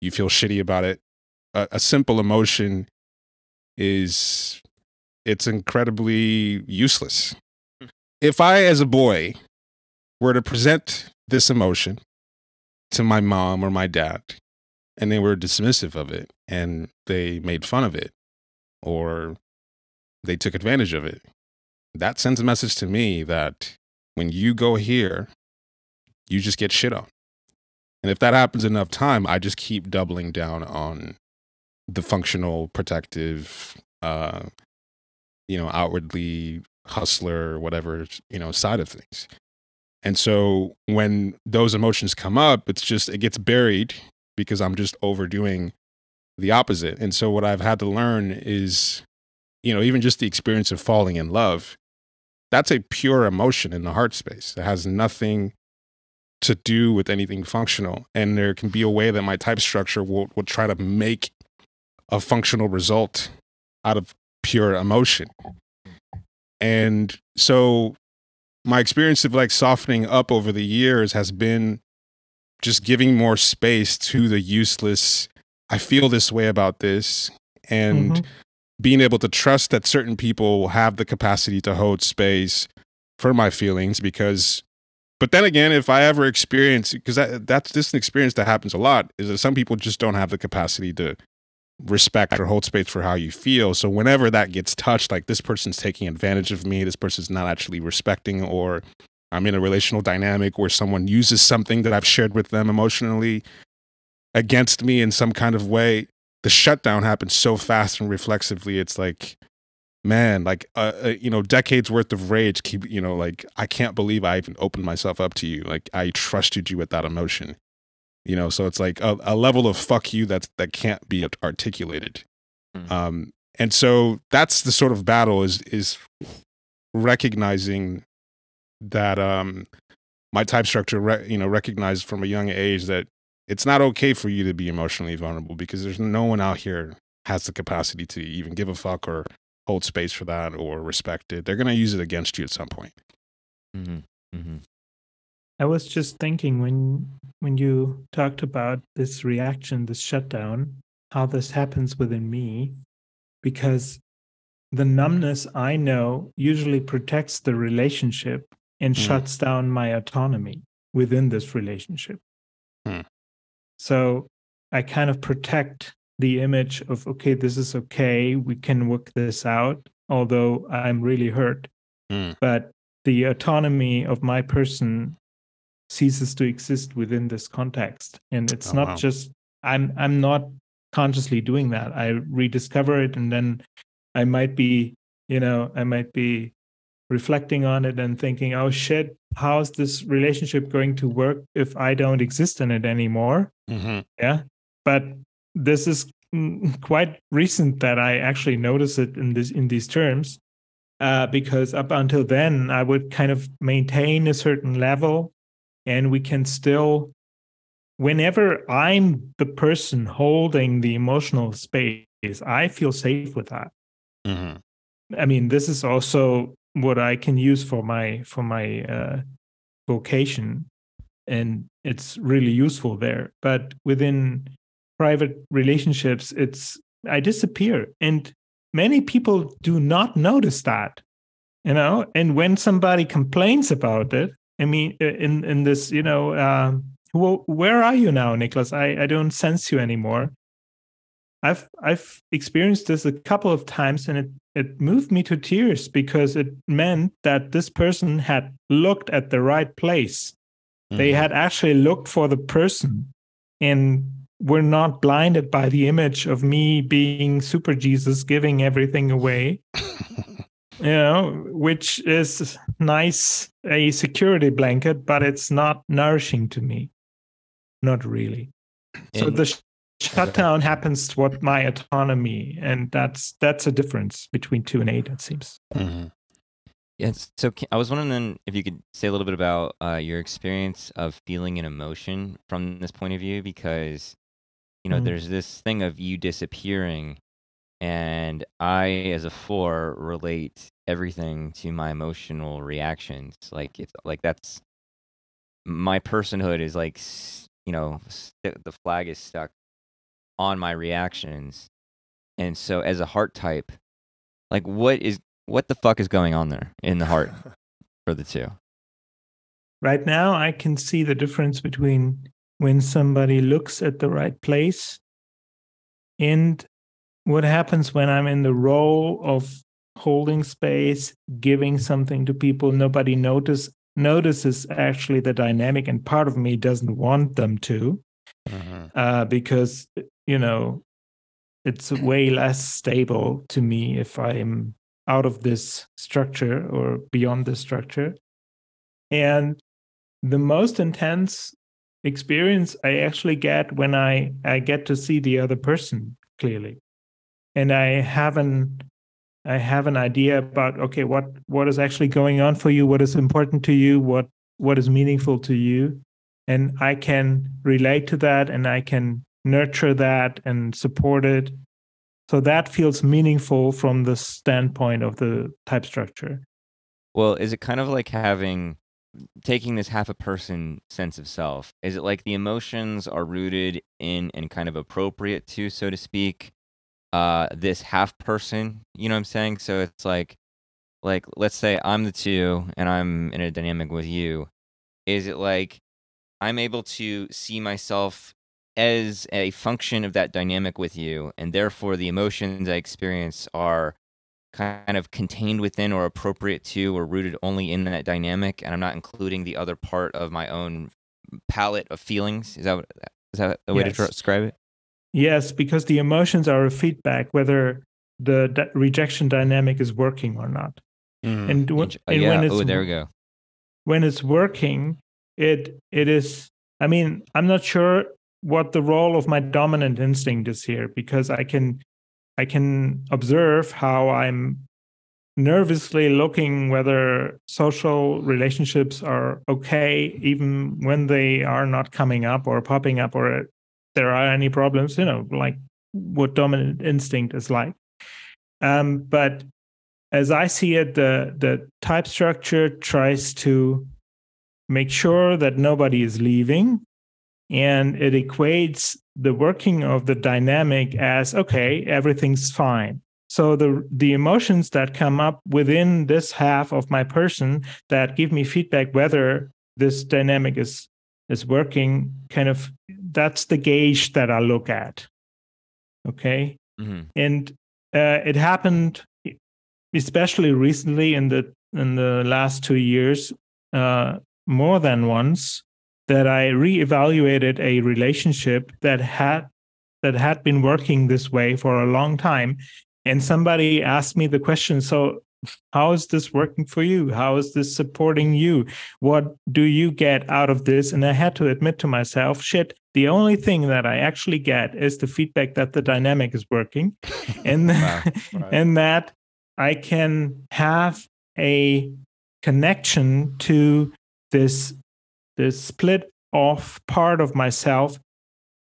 You feel shitty about it. A, a simple emotion is, it's incredibly useless. If I, as a boy, were to present this emotion to my mom or my dad, and they were dismissive of it, and they made fun of it, or they took advantage of it, that sends a message to me that when you go here, you just get shit on. And if that happens enough time, I just keep doubling down on the functional, protective, uh, you know, outwardly hustler, whatever, you know, side of things. And so when those emotions come up, it's just, it gets buried because I'm just overdoing the opposite. And so what I've had to learn is, you know, even just the experience of falling in love, that's a pure emotion in the heart space. It has nothing to do with anything functional. And there can be a way that my type structure will, will try to make a functional result out of pure emotion. And so my experience of like softening up over the years has been just giving more space to the useless. I feel this way about this, and mm-hmm. being able to trust that certain people have the capacity to hold space for my feelings. Because, but then again, if I ever experience, because that, that's just an experience that happens a lot, is that some people just don't have the capacity to respect or hold space for how you feel. So whenever that gets touched, like this person's taking advantage of me, this person's not actually respecting, or I'm in a relational dynamic where someone uses something that I've shared with them emotionally against me in some kind of way, the shutdown happens so fast and reflexively. It's like, man, like, uh, uh, you know, decades worth of rage. Keep, you know, like, I can't believe I even opened myself up to you. Like, I trusted you with that emotion, you know? So it's like a, a level of fuck you that's, that can't be articulated. Mm-hmm. Um, and so that's the sort of battle is, is recognizing that um, my type structure, re you know, recognized from a young age that it's not okay for you to be emotionally vulnerable, because there's no one out here has the capacity to even give a fuck or hold space for that or respect it. They're going to use it against you at some point. Mm-hmm. Mm-hmm. I was just thinking when, when you talked about this reaction, this shutdown, how this happens within me, because the numbness I know usually protects the relationship and mm. shuts down my autonomy within this relationship. Mm. So I kind of protect the image of, okay, this is okay, we can work this out, although I'm really hurt. Mm. But the autonomy of my person ceases to exist within this context. And it's oh, not wow. just, I'm, I'm not consciously doing that. I rediscover it, and then I might be, you know, I might be reflecting on it and thinking, oh shit, how is this relationship going to work if I don't exist in it anymore? Mm-hmm. Yeah. But this is quite recent that I actually notice it in this, in these terms, uh, because up until then I would kind of maintain a certain level, and we can still, whenever I'm the person holding the emotional space, I feel safe with that. Mm-hmm. I mean, this is also what I can use for my for my uh, vocation, and it's really useful there. But within private relationships, it's I disappear, and many people do not notice that, you know. And when somebody complains about it, I mean, in in this, you know, uh, well, where are you now, Niklas? I I don't sense you anymore. I've I've experienced this a couple of times, and it, it moved me to tears, because it meant that this person had looked at the right place. Mm-hmm. They had actually looked for the person, and we're not blinded by the image of me being super Jesus, giving everything away, you know, which is nice, a security blanket, but it's not nourishing to me. Not really. So the sh- shutdown happens to what my autonomy, and that's that's a difference between two and eight, it seems. Mm-hmm. Yeah, so I was wondering then if you could say a little bit about uh, your experience of feeling an emotion from this point of view, because, you know, mm-hmm. there's this thing of you disappearing, and I, as a four, relate everything to my emotional reactions. Like, it's like that's my personhood is like, you know, st- the flag is stuck on my reactions. And so as a heart type, like what is... what the fuck is going on there in the heart for the two? Right now, I can see the difference between when somebody looks at the right place and what happens when I'm in the role of holding space, giving something to people. Nobody notice, notices actually the dynamic, and part of me doesn't want them to uh-huh. uh, because, you know, it's way less stable to me if I'm out of this structure or beyond this structure. And the most intense experience I actually get when I, I get to see the other person clearly. And I have an, I have an idea about, okay, what, what is actually going on for you? What is important to you? What, what is meaningful to you? And I can relate to that, and I can nurture that and support it. So that feels meaningful from the standpoint of the type structure. Well, is it kind of like having, taking this half a person sense of self, is it like the emotions are rooted in and kind of appropriate to, so to speak, uh, this half person, you know what I'm saying? So it's like, like, let's say I'm the two and I'm in a dynamic with you. Is it like I'm able to see myself as a function of that dynamic with you, and therefore the emotions I experience are kind of contained within or appropriate to or rooted only in that dynamic, and I'm not including the other part of my own palette of feelings? Is that, is that a way yes. to describe it? Yes, because the emotions are a feedback whether the d- rejection dynamic is working or not. Mm. And, w- oh, and yeah. when it's, oh, there we go. When it's working, it it is, I mean, I'm not sure what the role of my dominant instinct is here, because I can I can observe how I'm nervously looking whether social relationships are okay, even when they are not coming up or popping up, or there are any problems, you know, like what dominant instinct is like. Um, but as I see it, the the type structure tries to make sure that nobody is leaving. And it equates the working of the dynamic as, okay, everything's fine. So the the emotions that come up within this half of my person that give me feedback whether this dynamic is is working, kind of, that's the gauge that I look at. Okay? Mm-hmm. And uh, it happened especially recently in the in the last two years, uh, more than once, that I reevaluated a relationship that had that had been working this way for a long time. And somebody asked me the question, so how is this working for you? How is this supporting you? What do you get out of this? And I had to admit to myself, shit, the only thing that I actually get is the feedback that the dynamic is working. And, wow. Right. And that I can have a connection to this this split off part of myself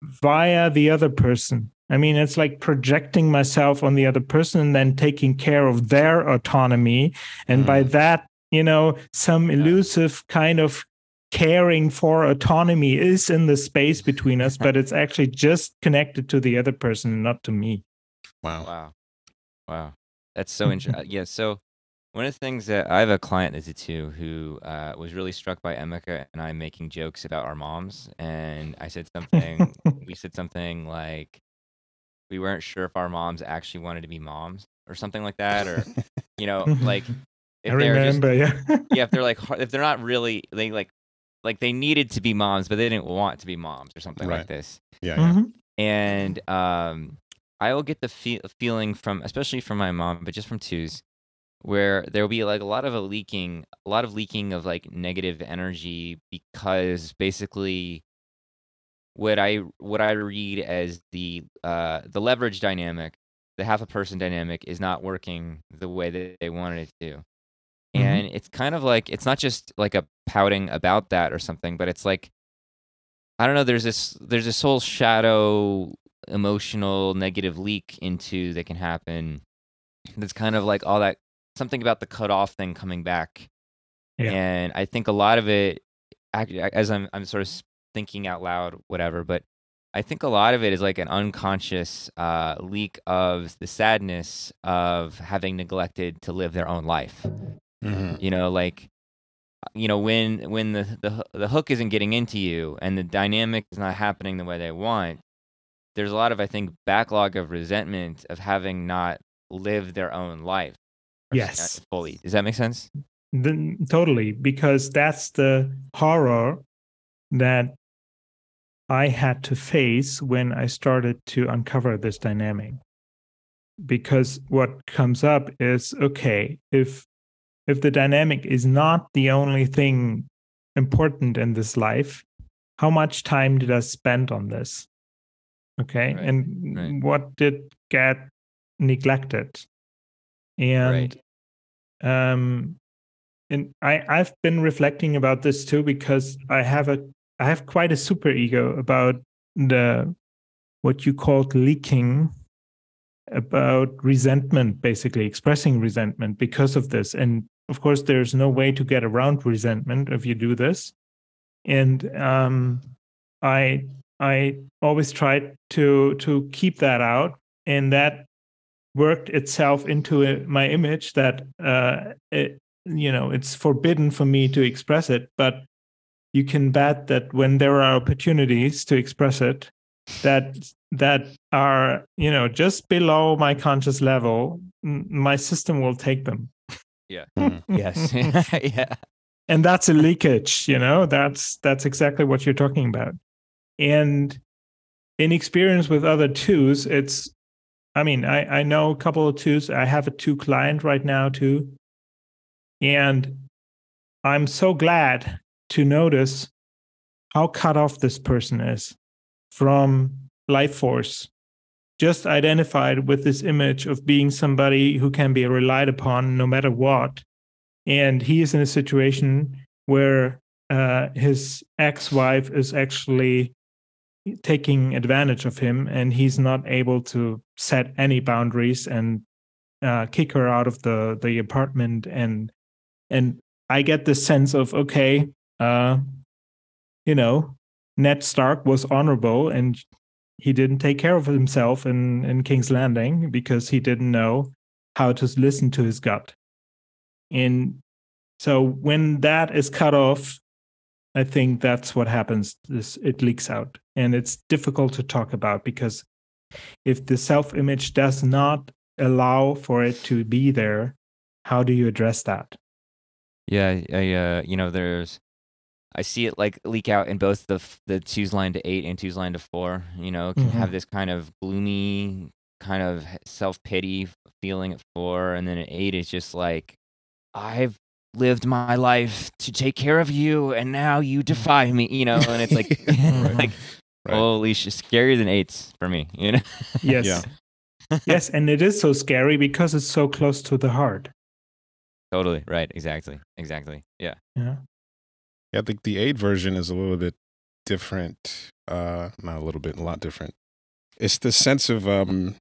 via the other person. I mean, it's like projecting myself on the other person and then taking care of their autonomy. And mm. by that, you know, some elusive kind of caring for autonomy is in the space between us, but it's actually just connected to the other person and not to me. Wow. Wow. Wow. That's so interesting. Yeah. So, one of the things that I have a client that's a two who uh, was really struck by Emeka and I making jokes about our moms. And I said something, we said something like, we weren't sure if our moms actually wanted to be moms or something like that. Or, you know, like, if I they're remember, just, yeah. yeah, if they're like, if they're not really, they like, like they needed to be moms, but they didn't want to be moms or something right. like this. Yeah. Mm-hmm. And um, I will get the fe feeling from, especially from my mom, but just from twos, where there will be like a lot of a leaking, a lot of leaking of like negative energy, because basically what I what I read as the uh, the leverage dynamic, the half a person dynamic, is not working the way that they wanted it to. And mm-hmm. it's kind of like, it's not just like a pouting about that or something, but it's like, I don't know, there's this there's this whole shadow emotional negative leak into that can happen. That's kind of like all that, something about the cutoff thing coming back. Yeah. And I think a lot of it, as I'm I'm sort of thinking out loud, whatever, but I think a lot of it is like an unconscious uh, leak of the sadness of having neglected to live their own life. Mm-hmm. You know, like, you know, when when the, the the hook isn't getting into you and the dynamic is not happening the way they want, there's a lot of, I think, backlog of resentment of having not lived their own life. Yes. Fully. Does that make sense? Then, totally, because that's the horror that I had to face when I started to uncover this dynamic. Because what comes up is, okay, if if the dynamic is not the only thing important in this life, how much time did I spend on this? Okay, right, and right. what did get neglected? And right. um, and I I've been reflecting about this too, because I have a I have quite a super ego about the what you called leaking, about resentment, basically expressing resentment because of this. And of course, there's no way to get around resentment if you do this. And um, I I always tried to to keep that out, and that worked itself into a, my image that uh, it, you know, it's forbidden for me to express it, but you can bet that when there are opportunities to express it that that are, you know, just below my conscious level, my system will take them. Yeah. Mm-hmm. Yes. Yeah. And that's a leakage, you know, that's that's exactly what you're talking about. And in experience with other twos, it's, I mean, I, I know a couple of twos. I have a two client right now too. And I'm so glad to notice how cut off this person is from life force, just identified with this image of being somebody who can be relied upon no matter what. And he is in a situation where uh, his ex-wife is actually taking advantage of him, and he's not able to set any boundaries and uh, kick her out of the, the apartment. And, and I get this sense of, okay, Uh, you know, Ned Stark was honorable and he didn't take care of himself in, in King's Landing because he didn't know how to listen to his gut. And so when that is cut off, I think that's what happens. This, it leaks out, and it's difficult to talk about because if the self-image does not allow for it to be there, how do you address that? Yeah, I, uh, you know, there's I see it like leak out in both the the twos line to eight and twos line to four. You know, can mm-hmm. have this kind of gloomy, kind of self pity feeling at four, and then at eight is just like, I've lived my life to take care of you, and now you defy me. You know, and it's like, right. like right. holy shit, scarier than eights for me. You know? Yes. Yeah. Yes, and it is so scary because it's so close to the heart. Totally right. Exactly. Exactly. Yeah. Yeah. Yeah, I think the eight version is a little bit different. Uh, not a little bit, a lot different. It's the sense of, um,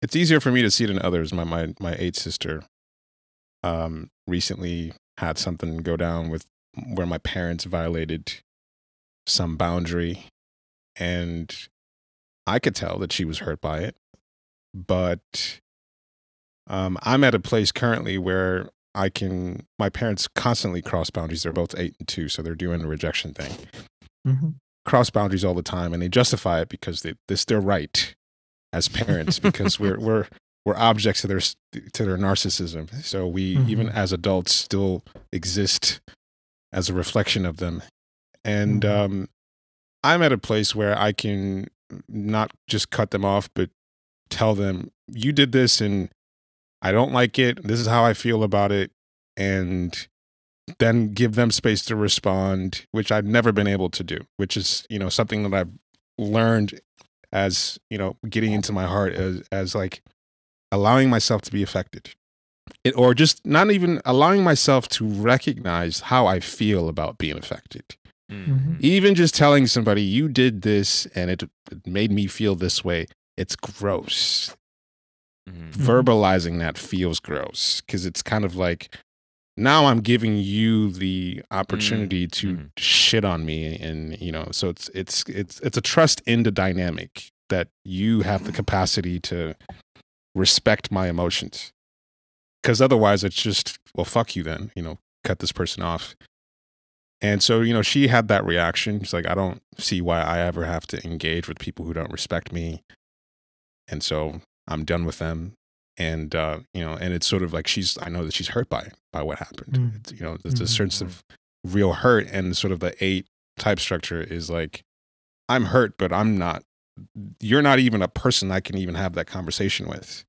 it's easier for me to see it in others. My my, my eight sister um, recently had something go down with where my parents violated some boundary. And I could tell that she was hurt by it. But um, I'm at a place currently where I can, my parents constantly cross boundaries. They're both eight and two, so they're doing the rejection thing. Mm-hmm. Cross boundaries all the time, and they justify it because they, this they're right as parents because we're we're we're objects to their to their narcissism. So we mm-hmm. even as adults still exist as a reflection of them. And mm-hmm. um, I'm at a place where I can not just cut them off, but tell them, you did this and I don't like it. This is how I feel about it. And then give them space to respond, which I've never been able to do, which is, you know, something that I've learned as, you know, getting into my heart as, as like allowing myself to be affected, it, or just not even allowing myself to recognize how I feel about being affected. Mm-hmm. Even just telling somebody you did this and it, it made me feel this way. It's gross. Mm-hmm. Verbalizing that feels gross because it's kind of like, now I'm giving you the opportunity mm. to mm. shit on me, and you know, so it's it's it's it's a trust in the dynamic that you have the capacity to respect my emotions, because otherwise it's just, well, fuck you then, you know, cut this person off. And so, you know, she had that reaction. She's like, I don't see why I ever have to engage with people who don't respect me, and so I'm done with them. And, uh, you know, and it's sort of like she's, I know that she's hurt by, by what happened. Mm. It's, you know, there's mm-hmm. a sense of real hurt, and sort of the eight type structure is like, I'm hurt, but I'm not, you're not even a person I can even have that conversation with.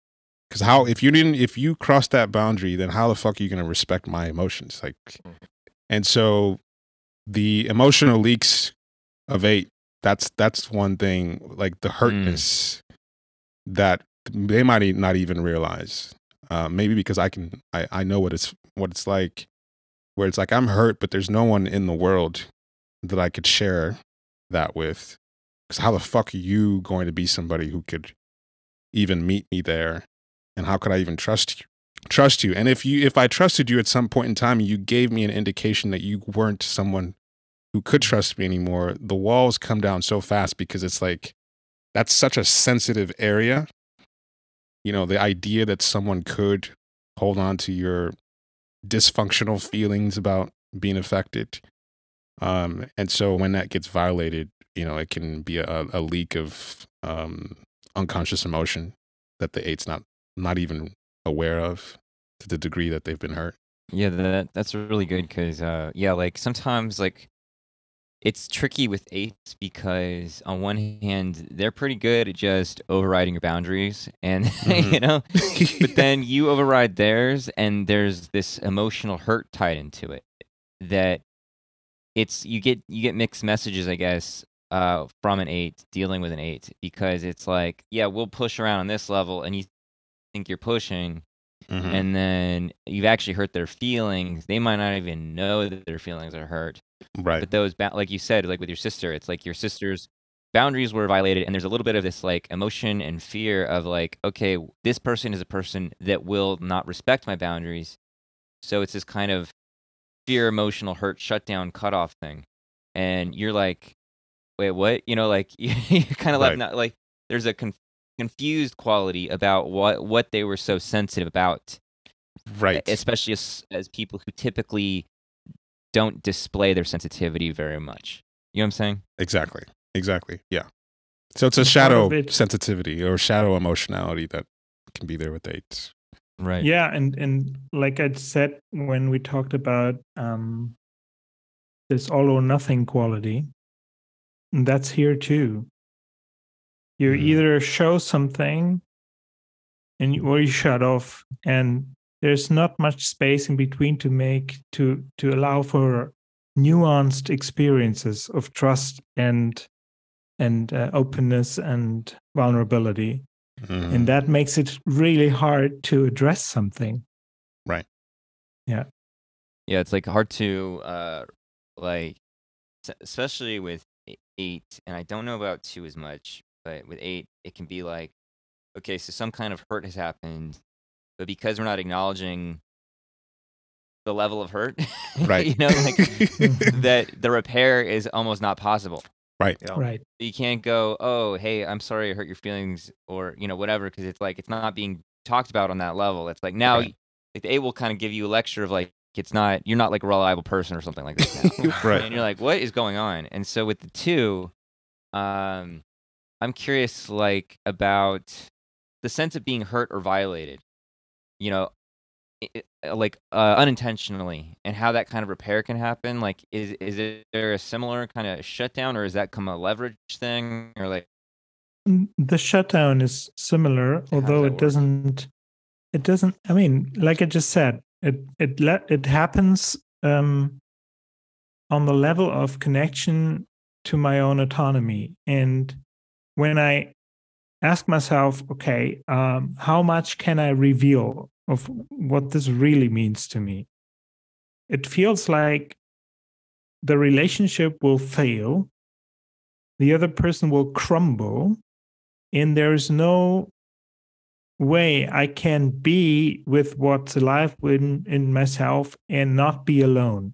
Cause how, if you didn't, if you cross that boundary, then how the fuck are you going to respect my emotions? Like, and so the emotional leaks of eight, that's, that's one thing, like the hurtness mm. that they might not even realize, uh, maybe because I can, I, I know what it's, what it's like, where it's like, I'm hurt, but there's no one in the world that I could share that with. Cause how the fuck are you going to be somebody who could even meet me there? And how could I even trust you, trust you? And if you, if I trusted you at some point in time, you gave me an indication that you weren't someone who could trust me anymore, the walls come down so fast, because it's like, that's such a sensitive area. You know, the idea that someone could hold on to your dysfunctional feelings about being affected. Um, and so when that gets violated, you know, it can be a, a leak of um, unconscious emotion that the eight's not, not even aware of, to the degree that they've been hurt. Yeah, that that's really good, because, uh, yeah, like sometimes like it's tricky with eights, because on one hand, they're pretty good at just overriding your boundaries, and mm-hmm. you know, but then you override theirs, and there's this emotional hurt tied into it that it's, you get, you get mixed messages, I guess, uh, from an eight dealing with an eight, because it's like, yeah, we'll push around on this level, and you think you're pushing, mm-hmm. and then you've actually hurt their feelings. They might not even know that their feelings are hurt. Right. But those, ba- like you said, like with your sister, it's like your sister's boundaries were violated, and there's a little bit of this like emotion and fear of like, okay, this person is a person that will not respect my boundaries. So it's this kind of fear, emotional hurt, shutdown, cutoff thing. And you're like, wait, what? You know, like you're kind of like, right. not, like there's a conf- confused quality about what, what they were so sensitive about. Right. Especially as, as people who typically don't display their sensitivity very much. You know what I'm saying? Exactly. Exactly. Yeah. So it's a shadow it, sensitivity or shadow emotionality that can be there with eights. Right. Yeah. And, and like I said, when we talked about um, this all or nothing quality, that's here too. You mm. either show something and you, or you shut off, and there's not much space in between to make, to, to allow for nuanced experiences of trust and, and uh, openness and vulnerability. Mm. And that makes it really hard to address something. Right. Yeah. Yeah. It's like hard to, uh, like, especially with eight, and I don't know about two as much, but with eight, it can be like, okay, so some kind of hurt has happened, but because we're not acknowledging the level of hurt, right? You know, like that the repair is almost not possible, right? You know? Right. You can't go, oh, hey, I'm sorry, I hurt your feelings, or you know, whatever, because it's like it's not being talked about on that level. It's like now, right. like, the A will kind of give you a lecture of like it's not, you're not like a reliable person or something like that, now. Right? And you're like, what is going on? And so with the two, um, I'm curious like about the sense of being hurt or violated. You know, it, like uh, unintentionally, and how that kind of repair can happen. Like, is is it, there a similar kind of shutdown, or is that come a leverage thing, or like The shutdown is similar, although it doesn't. It doesn't. I mean, like I just said, it it let it happens um, on the level of connection to my own autonomy. And when I ask myself, okay, um, how much can I reveal of what this really means to me? It feels like the relationship will fail, the other person will crumble, and there is no way I can be with what's alive in, in myself and not be alone.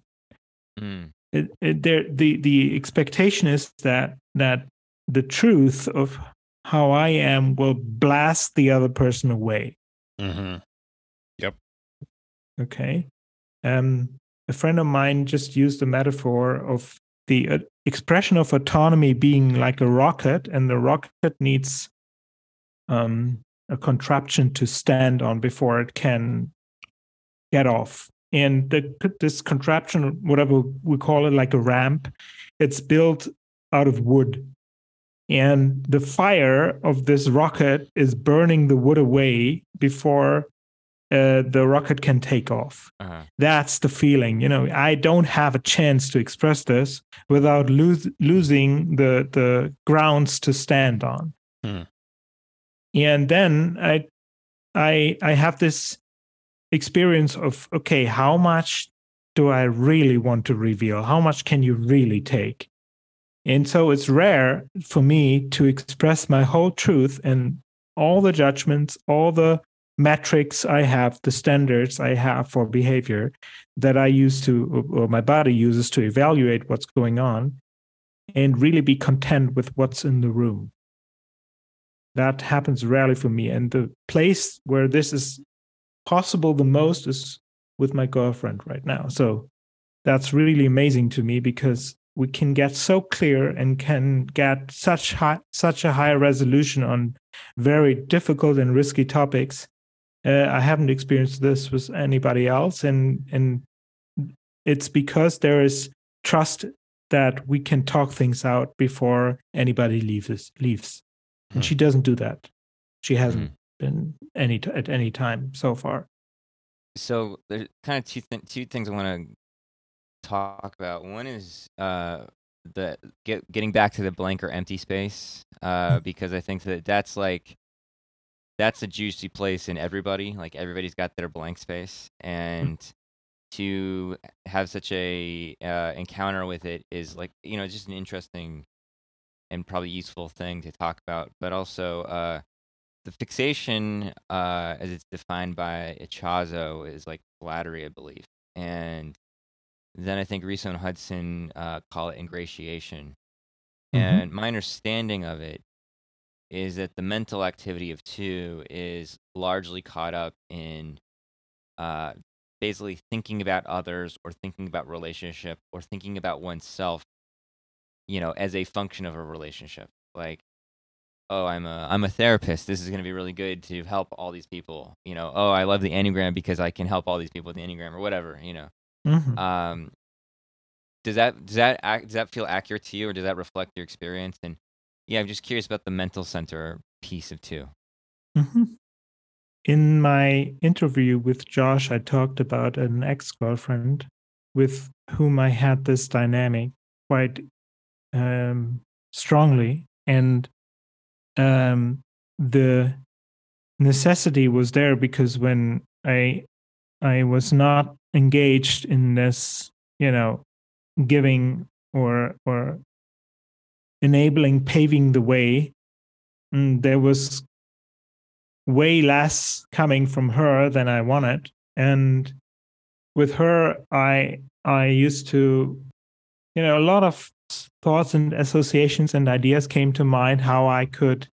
Mm. It, it, there, the, the expectation is that that the truth of how I am will blast the other person away. Mm-hmm. Yep. Okay. Um, a friend of mine just used the metaphor of the uh, expression of autonomy being like a rocket, and the rocket needs um, a contraption to stand on before it can get off. And the, this contraption, whatever we call it, like a ramp, it's built out of wood. And the fire of this rocket is burning the wood away before uh, the rocket can take off. Uh-huh. That's the feeling. You know, I don't have a chance to express this without loo- losing the, the grounds to stand on. Hmm. And then I, I, I have this experience of, okay, how much do I really want to reveal? How much can you really take? And so it's rare for me to express my whole truth and all the judgments, all the metrics I have, the standards I have for behavior that I use to, or my body uses to evaluate what's going on, and really be content with what's in the room. That happens rarely for me. And the place where this is possible the most is with my girlfriend right now. So that's really amazing to me, because we can get so clear and can get such high, such a high resolution on very difficult and risky topics. Uh, I haven't experienced this with anybody else, and and it's because there is trust that we can talk things out before anybody leaves. Leaves, and hmm. she doesn't do that. She hasn't hmm. been any t- at any time so far. So there's kind of two th- two things I want to talk about. One is uh the get, getting back to the blank or empty space, uh because I think that that's like that's a juicy place in everybody. Like, everybody's got their blank space, and to have such a uh encounter with it is, like, you know, just an interesting and probably useful thing to talk about. But also uh the fixation, uh as it's defined by Ichazo, is like flattery, I believe, and then I think Riso and Hudson uh, call it ingratiation. Mm-hmm. And my understanding of it is that the mental activity of two is largely caught up in uh, basically thinking about others, or thinking about relationship, or thinking about oneself, you know, as a function of a relationship. Like, oh, I'm a I'm a therapist. This is going to be really good to help all these people. You know, oh, I love the Enneagram because I can help all these people with the Enneagram, or whatever, you know. Mm-hmm. Um, does that does that act, does that feel accurate to you, or does that reflect your experience? And yeah, I'm just curious about the mental center piece of two. Mm-hmm. In my interview with Josh, I talked about an ex-girlfriend with whom I had this dynamic quite um, strongly, and um, the necessity was there because when I I was not engaged in this, you know, giving or or enabling, paving the way, and there was way less coming from her than I wanted. And with her, I I used to, you know, a lot of thoughts and associations and ideas came to mind, how I could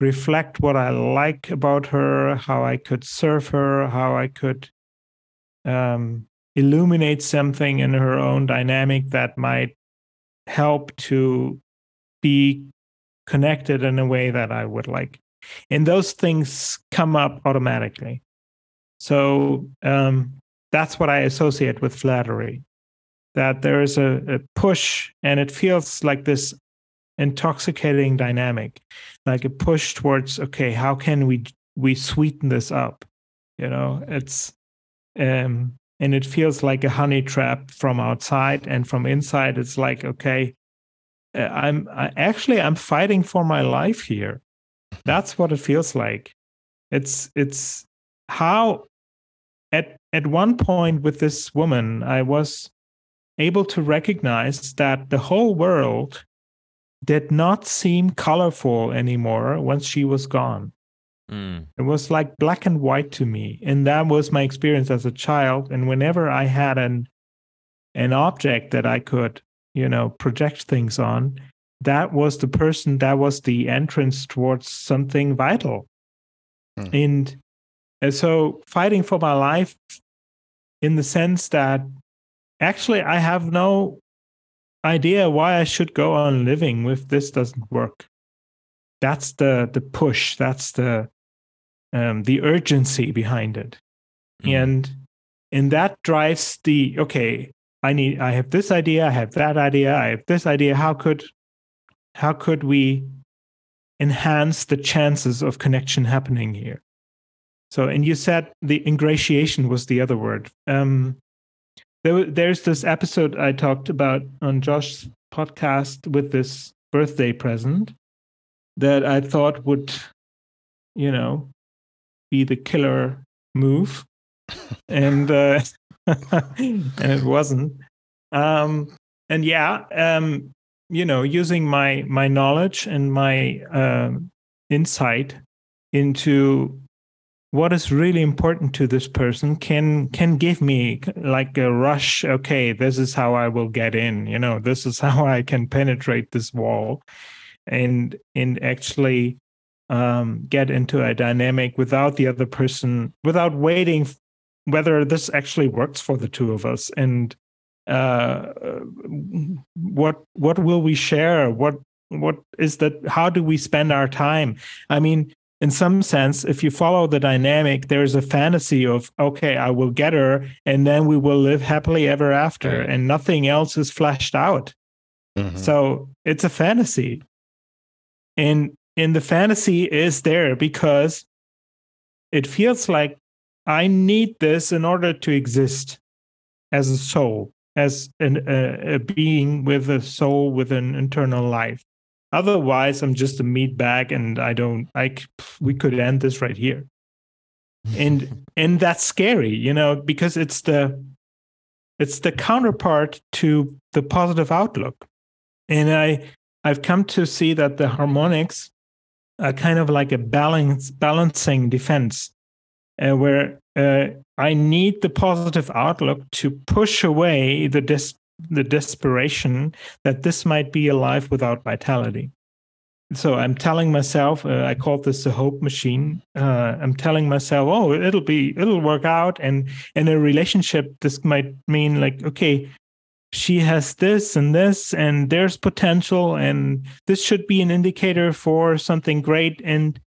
reflect what I like about her, how I could serve her, how I could um, illuminate something in her own dynamic that might help to be connected in a way that I would like. And those things come up automatically. So um, that's what I associate with flattery, that there is a, a push, and it feels like this intoxicating dynamic, like a push towards, okay, how can we we sweeten this up? You know, it's um and it feels like a honey trap from outside, and from inside it's like, okay, I'm I, actually I'm fighting for my life here. That's what it feels like. It's it's how at at one point with this woman, I was able to recognize that the whole world did not seem colorful anymore once she was gone. Mm. It was like black and white to me. And that was my experience as a child. And whenever I had an an object that I could, you know, project things on, that was the person, that was the entrance towards something vital. Mm. And, and so fighting for my life in the sense that actually I have no idea why I should go on living if this doesn't work. That's the the push. That's the um, the urgency behind it, mm. and and that drives the okay. I need. I have this idea. I have that idea. I have this idea. How could how could we enhance the chances of connection happening here? So, and you said the ingratiation was the other word. Um, There, there's this episode I talked about on Josh's podcast with this birthday present that I thought would, you know, be the killer move, and uh, and it wasn't. Um, and yeah, um, you know, using my my knowledge and my uh, insight into what is really important to this person can can give me like a rush. Okay, this is how I will get in. You know, this is how I can penetrate this wall, and and actually um, get into a dynamic without the other person, without waiting whether this actually works for the two of us, and uh, what what will we share? What what is that? How do we spend our time? I mean, in some sense, if you follow the dynamic, there is a fantasy of, okay, I will get her, and then we will live happily ever after, right, and nothing else is fleshed out. Mm-hmm. So it's a fantasy. And, and the fantasy is there because it feels like I need this in order to exist as a soul, as an, a, a being with a soul, with an internal life. Otherwise, I'm just a meat bag, and I don't. I we could end this right here, and and that's scary, you know, because it's the it's the counterpart to the positive outlook, and I I've come to see that the harmonics are kind of like a balance balancing defense, uh, where uh, I need the positive outlook to push away the dis. the desperation that this might be a life without vitality. So I'm telling myself, uh, I call this the hope machine. Uh, I'm telling myself, oh, it'll be, it'll work out. And in a relationship, this might mean like, okay, she has this and this, and there's potential, and this should be an indicator for something great. And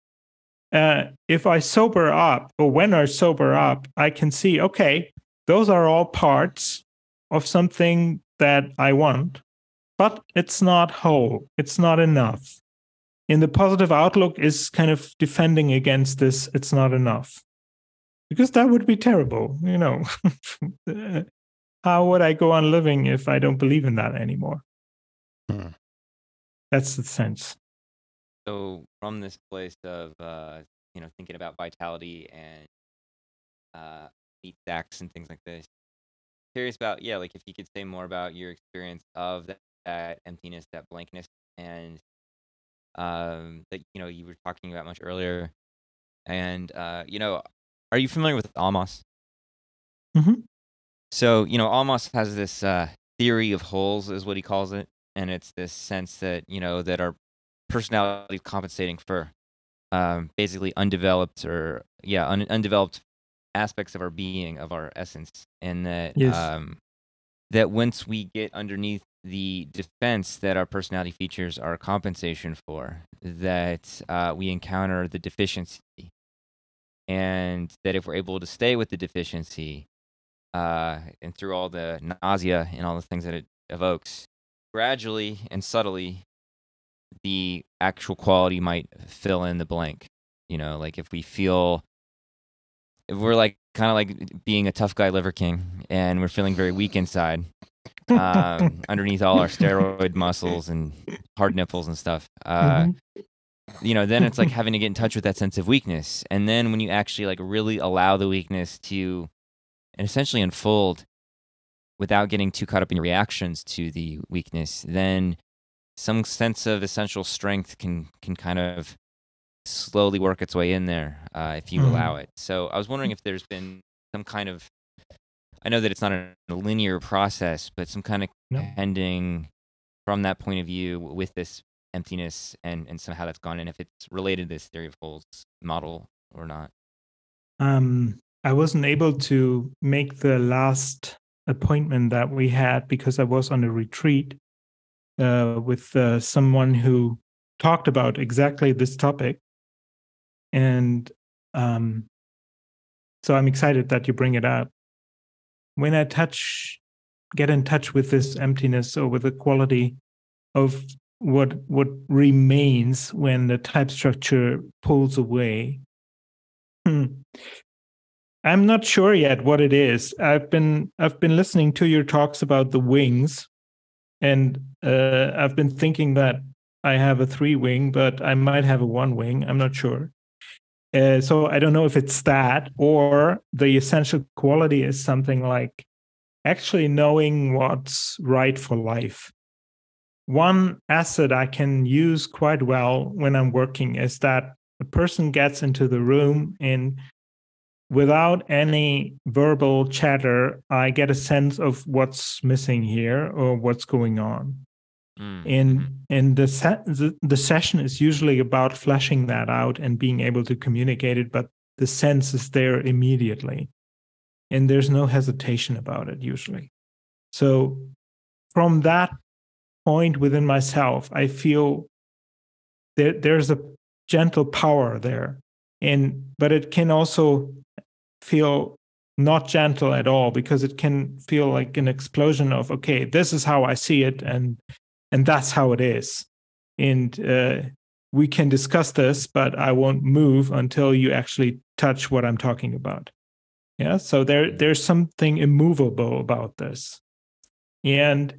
uh, if I sober up, or when I sober up, I can see, okay, those are all parts of something that I want, but it's not whole. It's not enough. And the positive outlook is kind of defending against this. It's not enough, because that would be terrible. You know, how would I go on living if I don't believe in that anymore? Hmm. That's the sense. So from this place of, uh, you know, thinking about vitality and uh, meat sacks and things like this, curious about, yeah, like if you could say more about your experience of that, that emptiness, that blankness, and um, that, you know, you were talking about much earlier. And, uh, you know, are you familiar with Almaas? Mm-hmm. So, you know, Almaas has this uh, theory of holes, is what he calls it. And it's this sense that, you know, that our personality is compensating for um, basically undeveloped or, yeah, un- undeveloped aspects of our being, of our essence, and that yes. um, that once we get underneath the defense that our personality features are compensation for, that uh, we encounter the deficiency, and that if we're able to stay with the deficiency, uh, and through all the nausea and all the things that it evokes, gradually and subtly, the actual quality might fill in the blank. You know, like if we feel, if we're like kind of like being a tough guy Liver King and we're feeling very weak inside, um, underneath all our steroid muscles and hard nipples and stuff. Uh, mm-hmm. You know, then it's like having to get in touch with that sense of weakness. And then when you actually like really allow the weakness to and essentially unfold without getting too caught up in your reactions to the weakness, then some sense of essential strength can can kind of slowly work its way in there uh, if you mm-hmm. allow it. So I was wondering if there's been some kind of, I know that it's not a linear process, but some kind of no. ending from that point of view with this emptiness and, and somehow that's gone, and if it's related to this theory of holes model or not. Um, I wasn't able to make the last appointment that we had because I was on a retreat uh, with uh, someone who talked about exactly this topic. And um, so I'm excited that you bring it up. When I touch, get in touch with this emptiness or with the quality of what what remains when the type structure pulls away. Hmm. I'm not sure yet what it is. I've been I've been listening to your talks about the wings, and uh, I've been thinking that I have a three wing, but I might have a one wing. I'm not sure. Uh, so I don't know if it's that, or the essential quality is something like actually knowing what's right for life. One asset I can use quite well when I'm working is that a person gets into the room and without any verbal chatter, I get a sense of what's missing here or what's going on. Mm-hmm. And and the, se- the the session is usually about fleshing that out and being able to communicate it, but the sense is there immediately. And there's no hesitation about it usually. So from that point within myself, I feel that there's a gentle power there. And but it can also feel not gentle at all, because it can feel like an explosion of, okay, this is how I see it, and And that's how it is. And uh, we can discuss this, but I won't move until you actually touch what I'm talking about. Yeah. So there, there's something immovable about this. And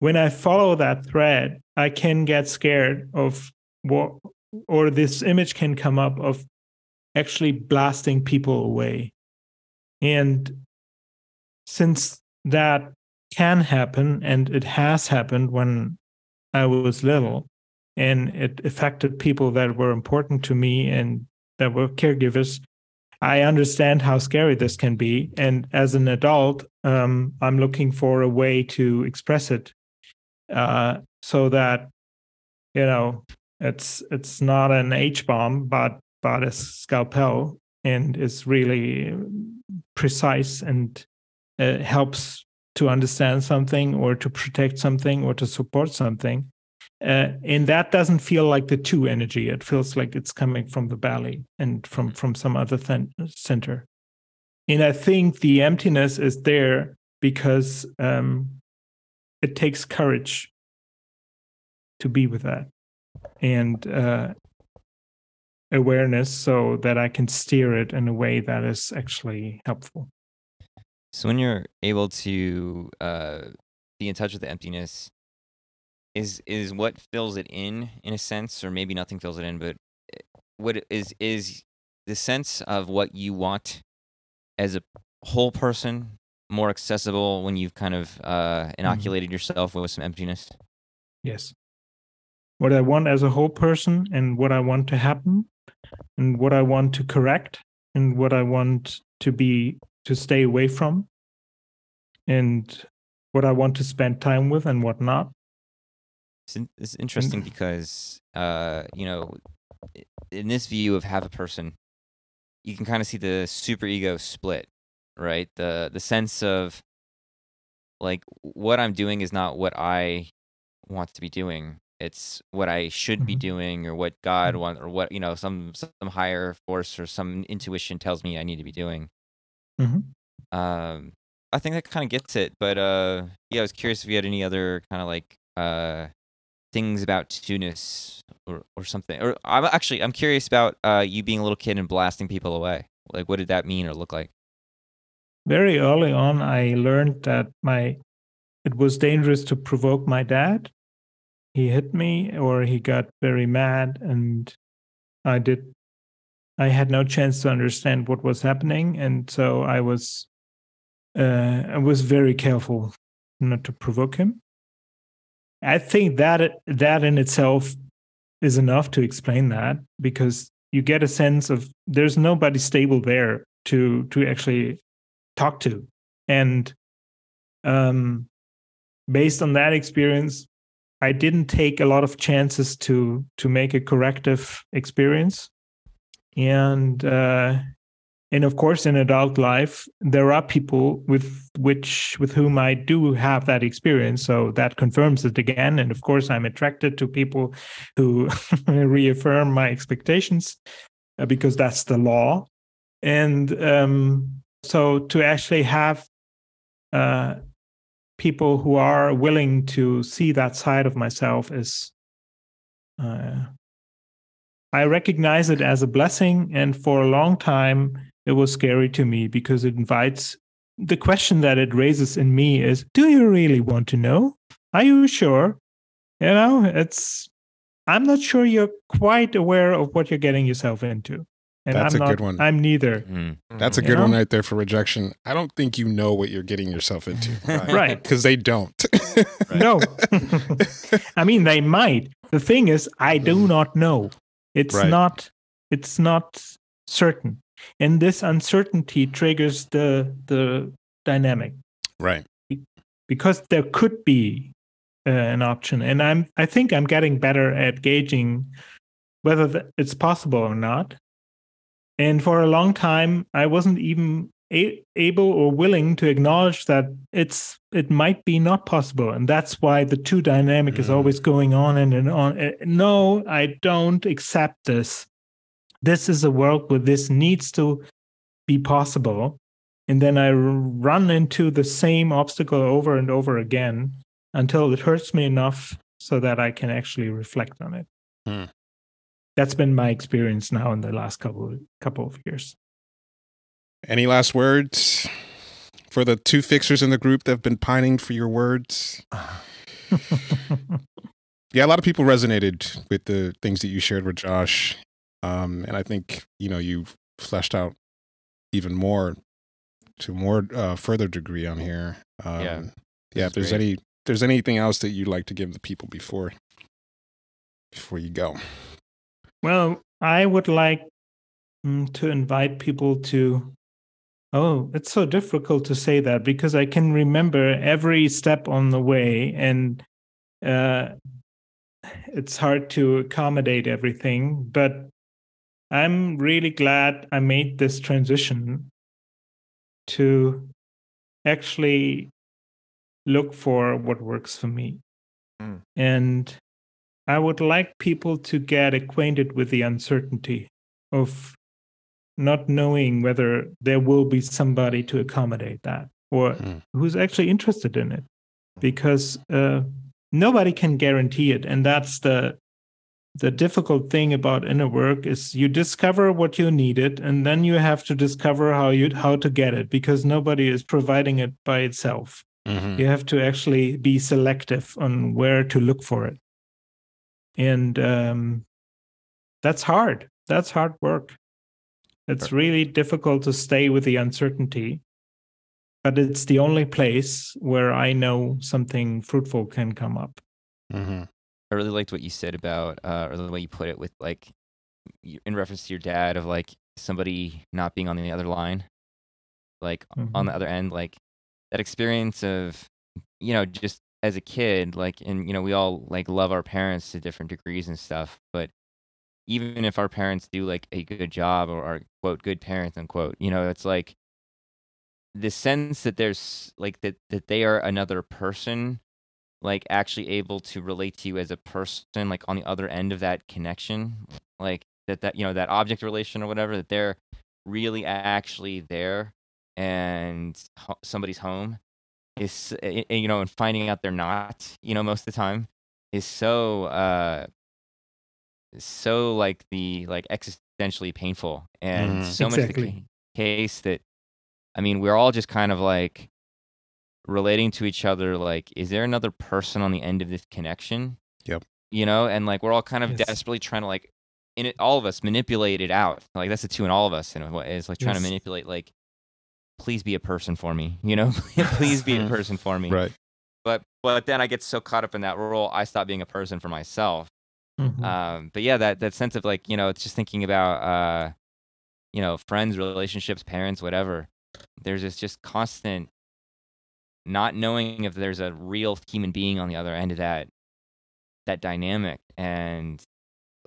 when I follow that thread, I can get scared of what, or this image can come up of actually blasting people away. And since that can happen, and it has happened when I was little, and it affected people that were important to me and that were caregivers, I understand how scary this can be. And as an adult, um, I'm looking for a way to express it uh, so that, you know, it's it's not an H-bomb, but, but a scalpel, and it's really precise and uh, helps to understand something or to protect something or to support something. Uh, and that doesn't feel like the two energy. It feels like it's coming from the belly and from, from some other th- center. And I think the emptiness is there because um, it takes courage to be with that and uh, awareness so that I can steer it in a way that is actually helpful. So when you're able to uh, be in touch with the emptiness, is is what fills it in, in a sense, or maybe nothing fills it in, but what is is the sense of what you want as a whole person more accessible when you've kind of uh, inoculated mm-hmm. yourself with some emptiness? Yes. What I want as a whole person, and what I want to happen, and what I want to correct, and what I want to be, to stay away from, and what I want to spend time with and what not. It's, it's interesting and, because, uh, you know, in this view of have a person, you can kind of see the superego split, right? The the sense of, like, what I'm doing is not what I want to be doing. It's what I should mm-hmm. be doing, or what God mm-hmm. wants, or what, you know, some some higher force or some intuition tells me I need to be doing. Mm-hmm. Um, I think that kind of gets it, but uh, yeah, I was curious if you had any other kind of like uh, things about Tunis or, or something. Or I'm actually I'm curious about uh, you being a little kid and blasting people away. Like, what did that mean or look like? Very early on, I learned that my it was dangerous to provoke my dad. He hit me, or he got very mad, and I did. I had no chance to understand what was happening, and so I was. Uh, I was very careful not to provoke him. I think that that in itself is enough to explain that, because you get a sense of there's nobody stable there to to actually talk to. And um, based on that experience, I didn't take a lot of chances to to make a corrective experience. And uh, and of course, in adult life, there are people with which with whom I do have that experience. So that confirms it again. And of course, I'm attracted to people who reaffirm my expectations, uh, because that's the law. And um, so to actually have uh, people who are willing to see that side of myself is... Uh, I recognize it as a blessing. And for a long time, it was scary to me, because it invites the question that it raises in me is, do you really want to know? Are you sure? You know, it's, I'm not sure you're quite aware of what you're getting yourself into. And That's I'm a not, good one. I'm neither. Mm-hmm. That's a good you know? one right there for rejection. I don't think you know what you're getting yourself into. Right. Because they don't. No. I mean, they might. The thing is, I do not know. It's right. not it's not certain. And this uncertainty triggers the the dynamic. Right. Because there could be uh, an option. And I'm I think I'm getting better at gauging whether the, it's possible or not. And for a long time, I wasn't even a, able or willing to acknowledge that it's it might be not possible. And that's why the two dynamic mm. is always going on and, and on. No, I don't accept this. This is a world where this needs to be possible. And then I run into the same obstacle over and over again until it hurts me enough so that I can actually reflect on it. Mm. That's been my experience now in the last couple couple of years. Any last words for the two fixers in the group that have been pining for your words? Yeah, a lot of people resonated with the things that you shared with Josh. Um, and I think, you know, you fleshed out even more to a more uh, further degree on here. Um, yeah, yeah if there's great. any, if there's anything else that you'd like to give the people before, before you go. Well, I would like mm, to invite people to, oh, it's so difficult to say that because I can remember every step on the way, and uh, it's hard to accommodate everything, but I'm really glad I made this transition to actually look for what works for me. Mm. And I would like people to get acquainted with the uncertainty of not knowing whether there will be somebody to accommodate that or mm. who's actually interested in it, because uh, nobody can guarantee it. And that's the the difficult thing about inner work is you discover what you needed, and then you have to discover how you how to get it, because nobody is providing it by itself. Mm-hmm. You have to actually be selective on where to look for it. And um, that's hard. That's hard work. It's Perfect. really difficult to stay with the uncertainty, but it's the only place where I know something fruitful can come up. Mm-hmm. I really liked what you said about, uh, or the way you put it with like, in reference to your dad, of like somebody not being on the other line, like mm-hmm. on the other end, like that experience of, you know, just as a kid, like, and, you know, we all like love our parents to different degrees and stuff, but even if our parents do like a good job or are quote good parents unquote, you know, it's like the sense that there's like that, that they are another person, like actually able to relate to you as a person, like on the other end of that connection, like that, that, you know, that object relation or whatever, that they're really actually there and ho- somebody's home. Is, you know, and finding out they're not, you know, most of the time is so uh so like the like existentially painful and mm. so exactly. much the case that I mean we're all just kind of like relating to each other like, is there another person on the end of this connection? Yep. You know, and like we're all kind of yes. desperately trying to like in it, all of us manipulate it out. Like that's the two in all of us in a way, is like trying yes. to manipulate like, please be a person for me, you know, please be a person for me. Right. But but then I get so caught up in that role, I stop being a person for myself. Mm-hmm. Um, but yeah, that that sense of like, you know, it's just thinking about, uh, you know, friends, relationships, parents, whatever. There's this just constant not knowing if there's a real human being on the other end of that that dynamic, and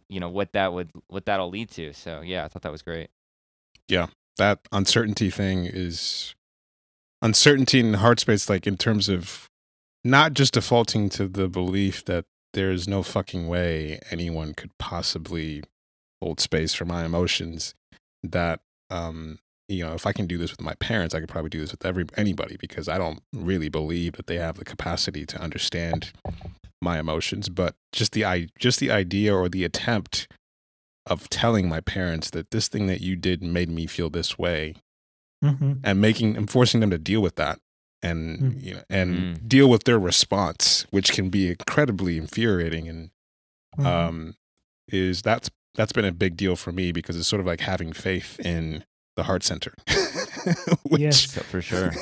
you know what that would what that'll lead to. So yeah, I thought that was great. Yeah, that uncertainty thing is uncertainty in heart space, like in terms of not just defaulting to the belief that there is no fucking way anyone could possibly hold space for my emotions. That um, you know, if I can do this with my parents, I could probably do this with every anybody because I don't really believe that they have the capacity to understand my emotions. But just the I just the idea or the attempt of telling my parents that this thing that you did made me feel this way, mm-hmm. and making and forcing them to deal with that, and mm. you know, and mm. deal with their response, which can be incredibly infuriating, and mm. um, is that's that's been a big deal for me because it's sort of like having faith in the heart center. Which... Yes, for sure.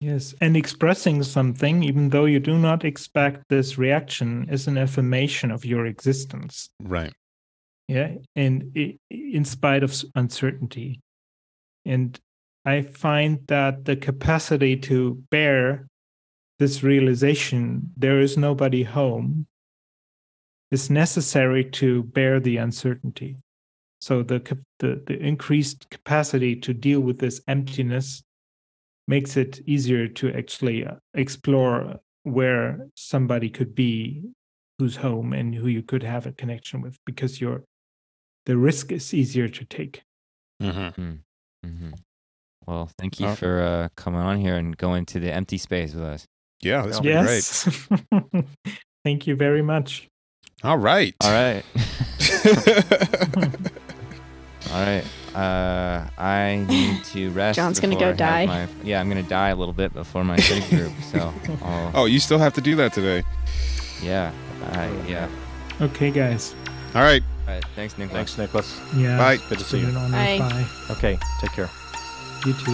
Yes, and expressing something, even though you do not expect this reaction, is an affirmation of your existence. Right. Yeah, and it, in spite of uncertainty, and I find that the capacity to bear this realization, there is nobody home, is necessary to bear the uncertainty. So the, the, the increased capacity to deal with this emptiness makes it easier to actually explore where somebody could be, who's home and who you could have a connection with, because you're, the risk is easier to take. Mm-hmm. Mm-hmm. Well, thank you for uh, coming on here and going to the empty space with us. Yeah, that's yes. great. Thank you very much. All right. All right. All right. Uh, I need to rest. John's going to go die. My, yeah, I'm going to die a little bit before my big group. So. I'll, oh, you still have to do that today. Yeah. Uh, yeah. Okay, guys. All right. All right. Thanks, Niklas. Thanks, Niklas. Yeah. Bye. Good to see you. Bye. Bye. Okay. Take care. You too.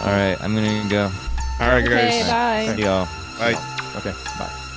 All right, I'm gonna go. All right, okay, guys. Bye. See y'all. Bye. Okay, bye.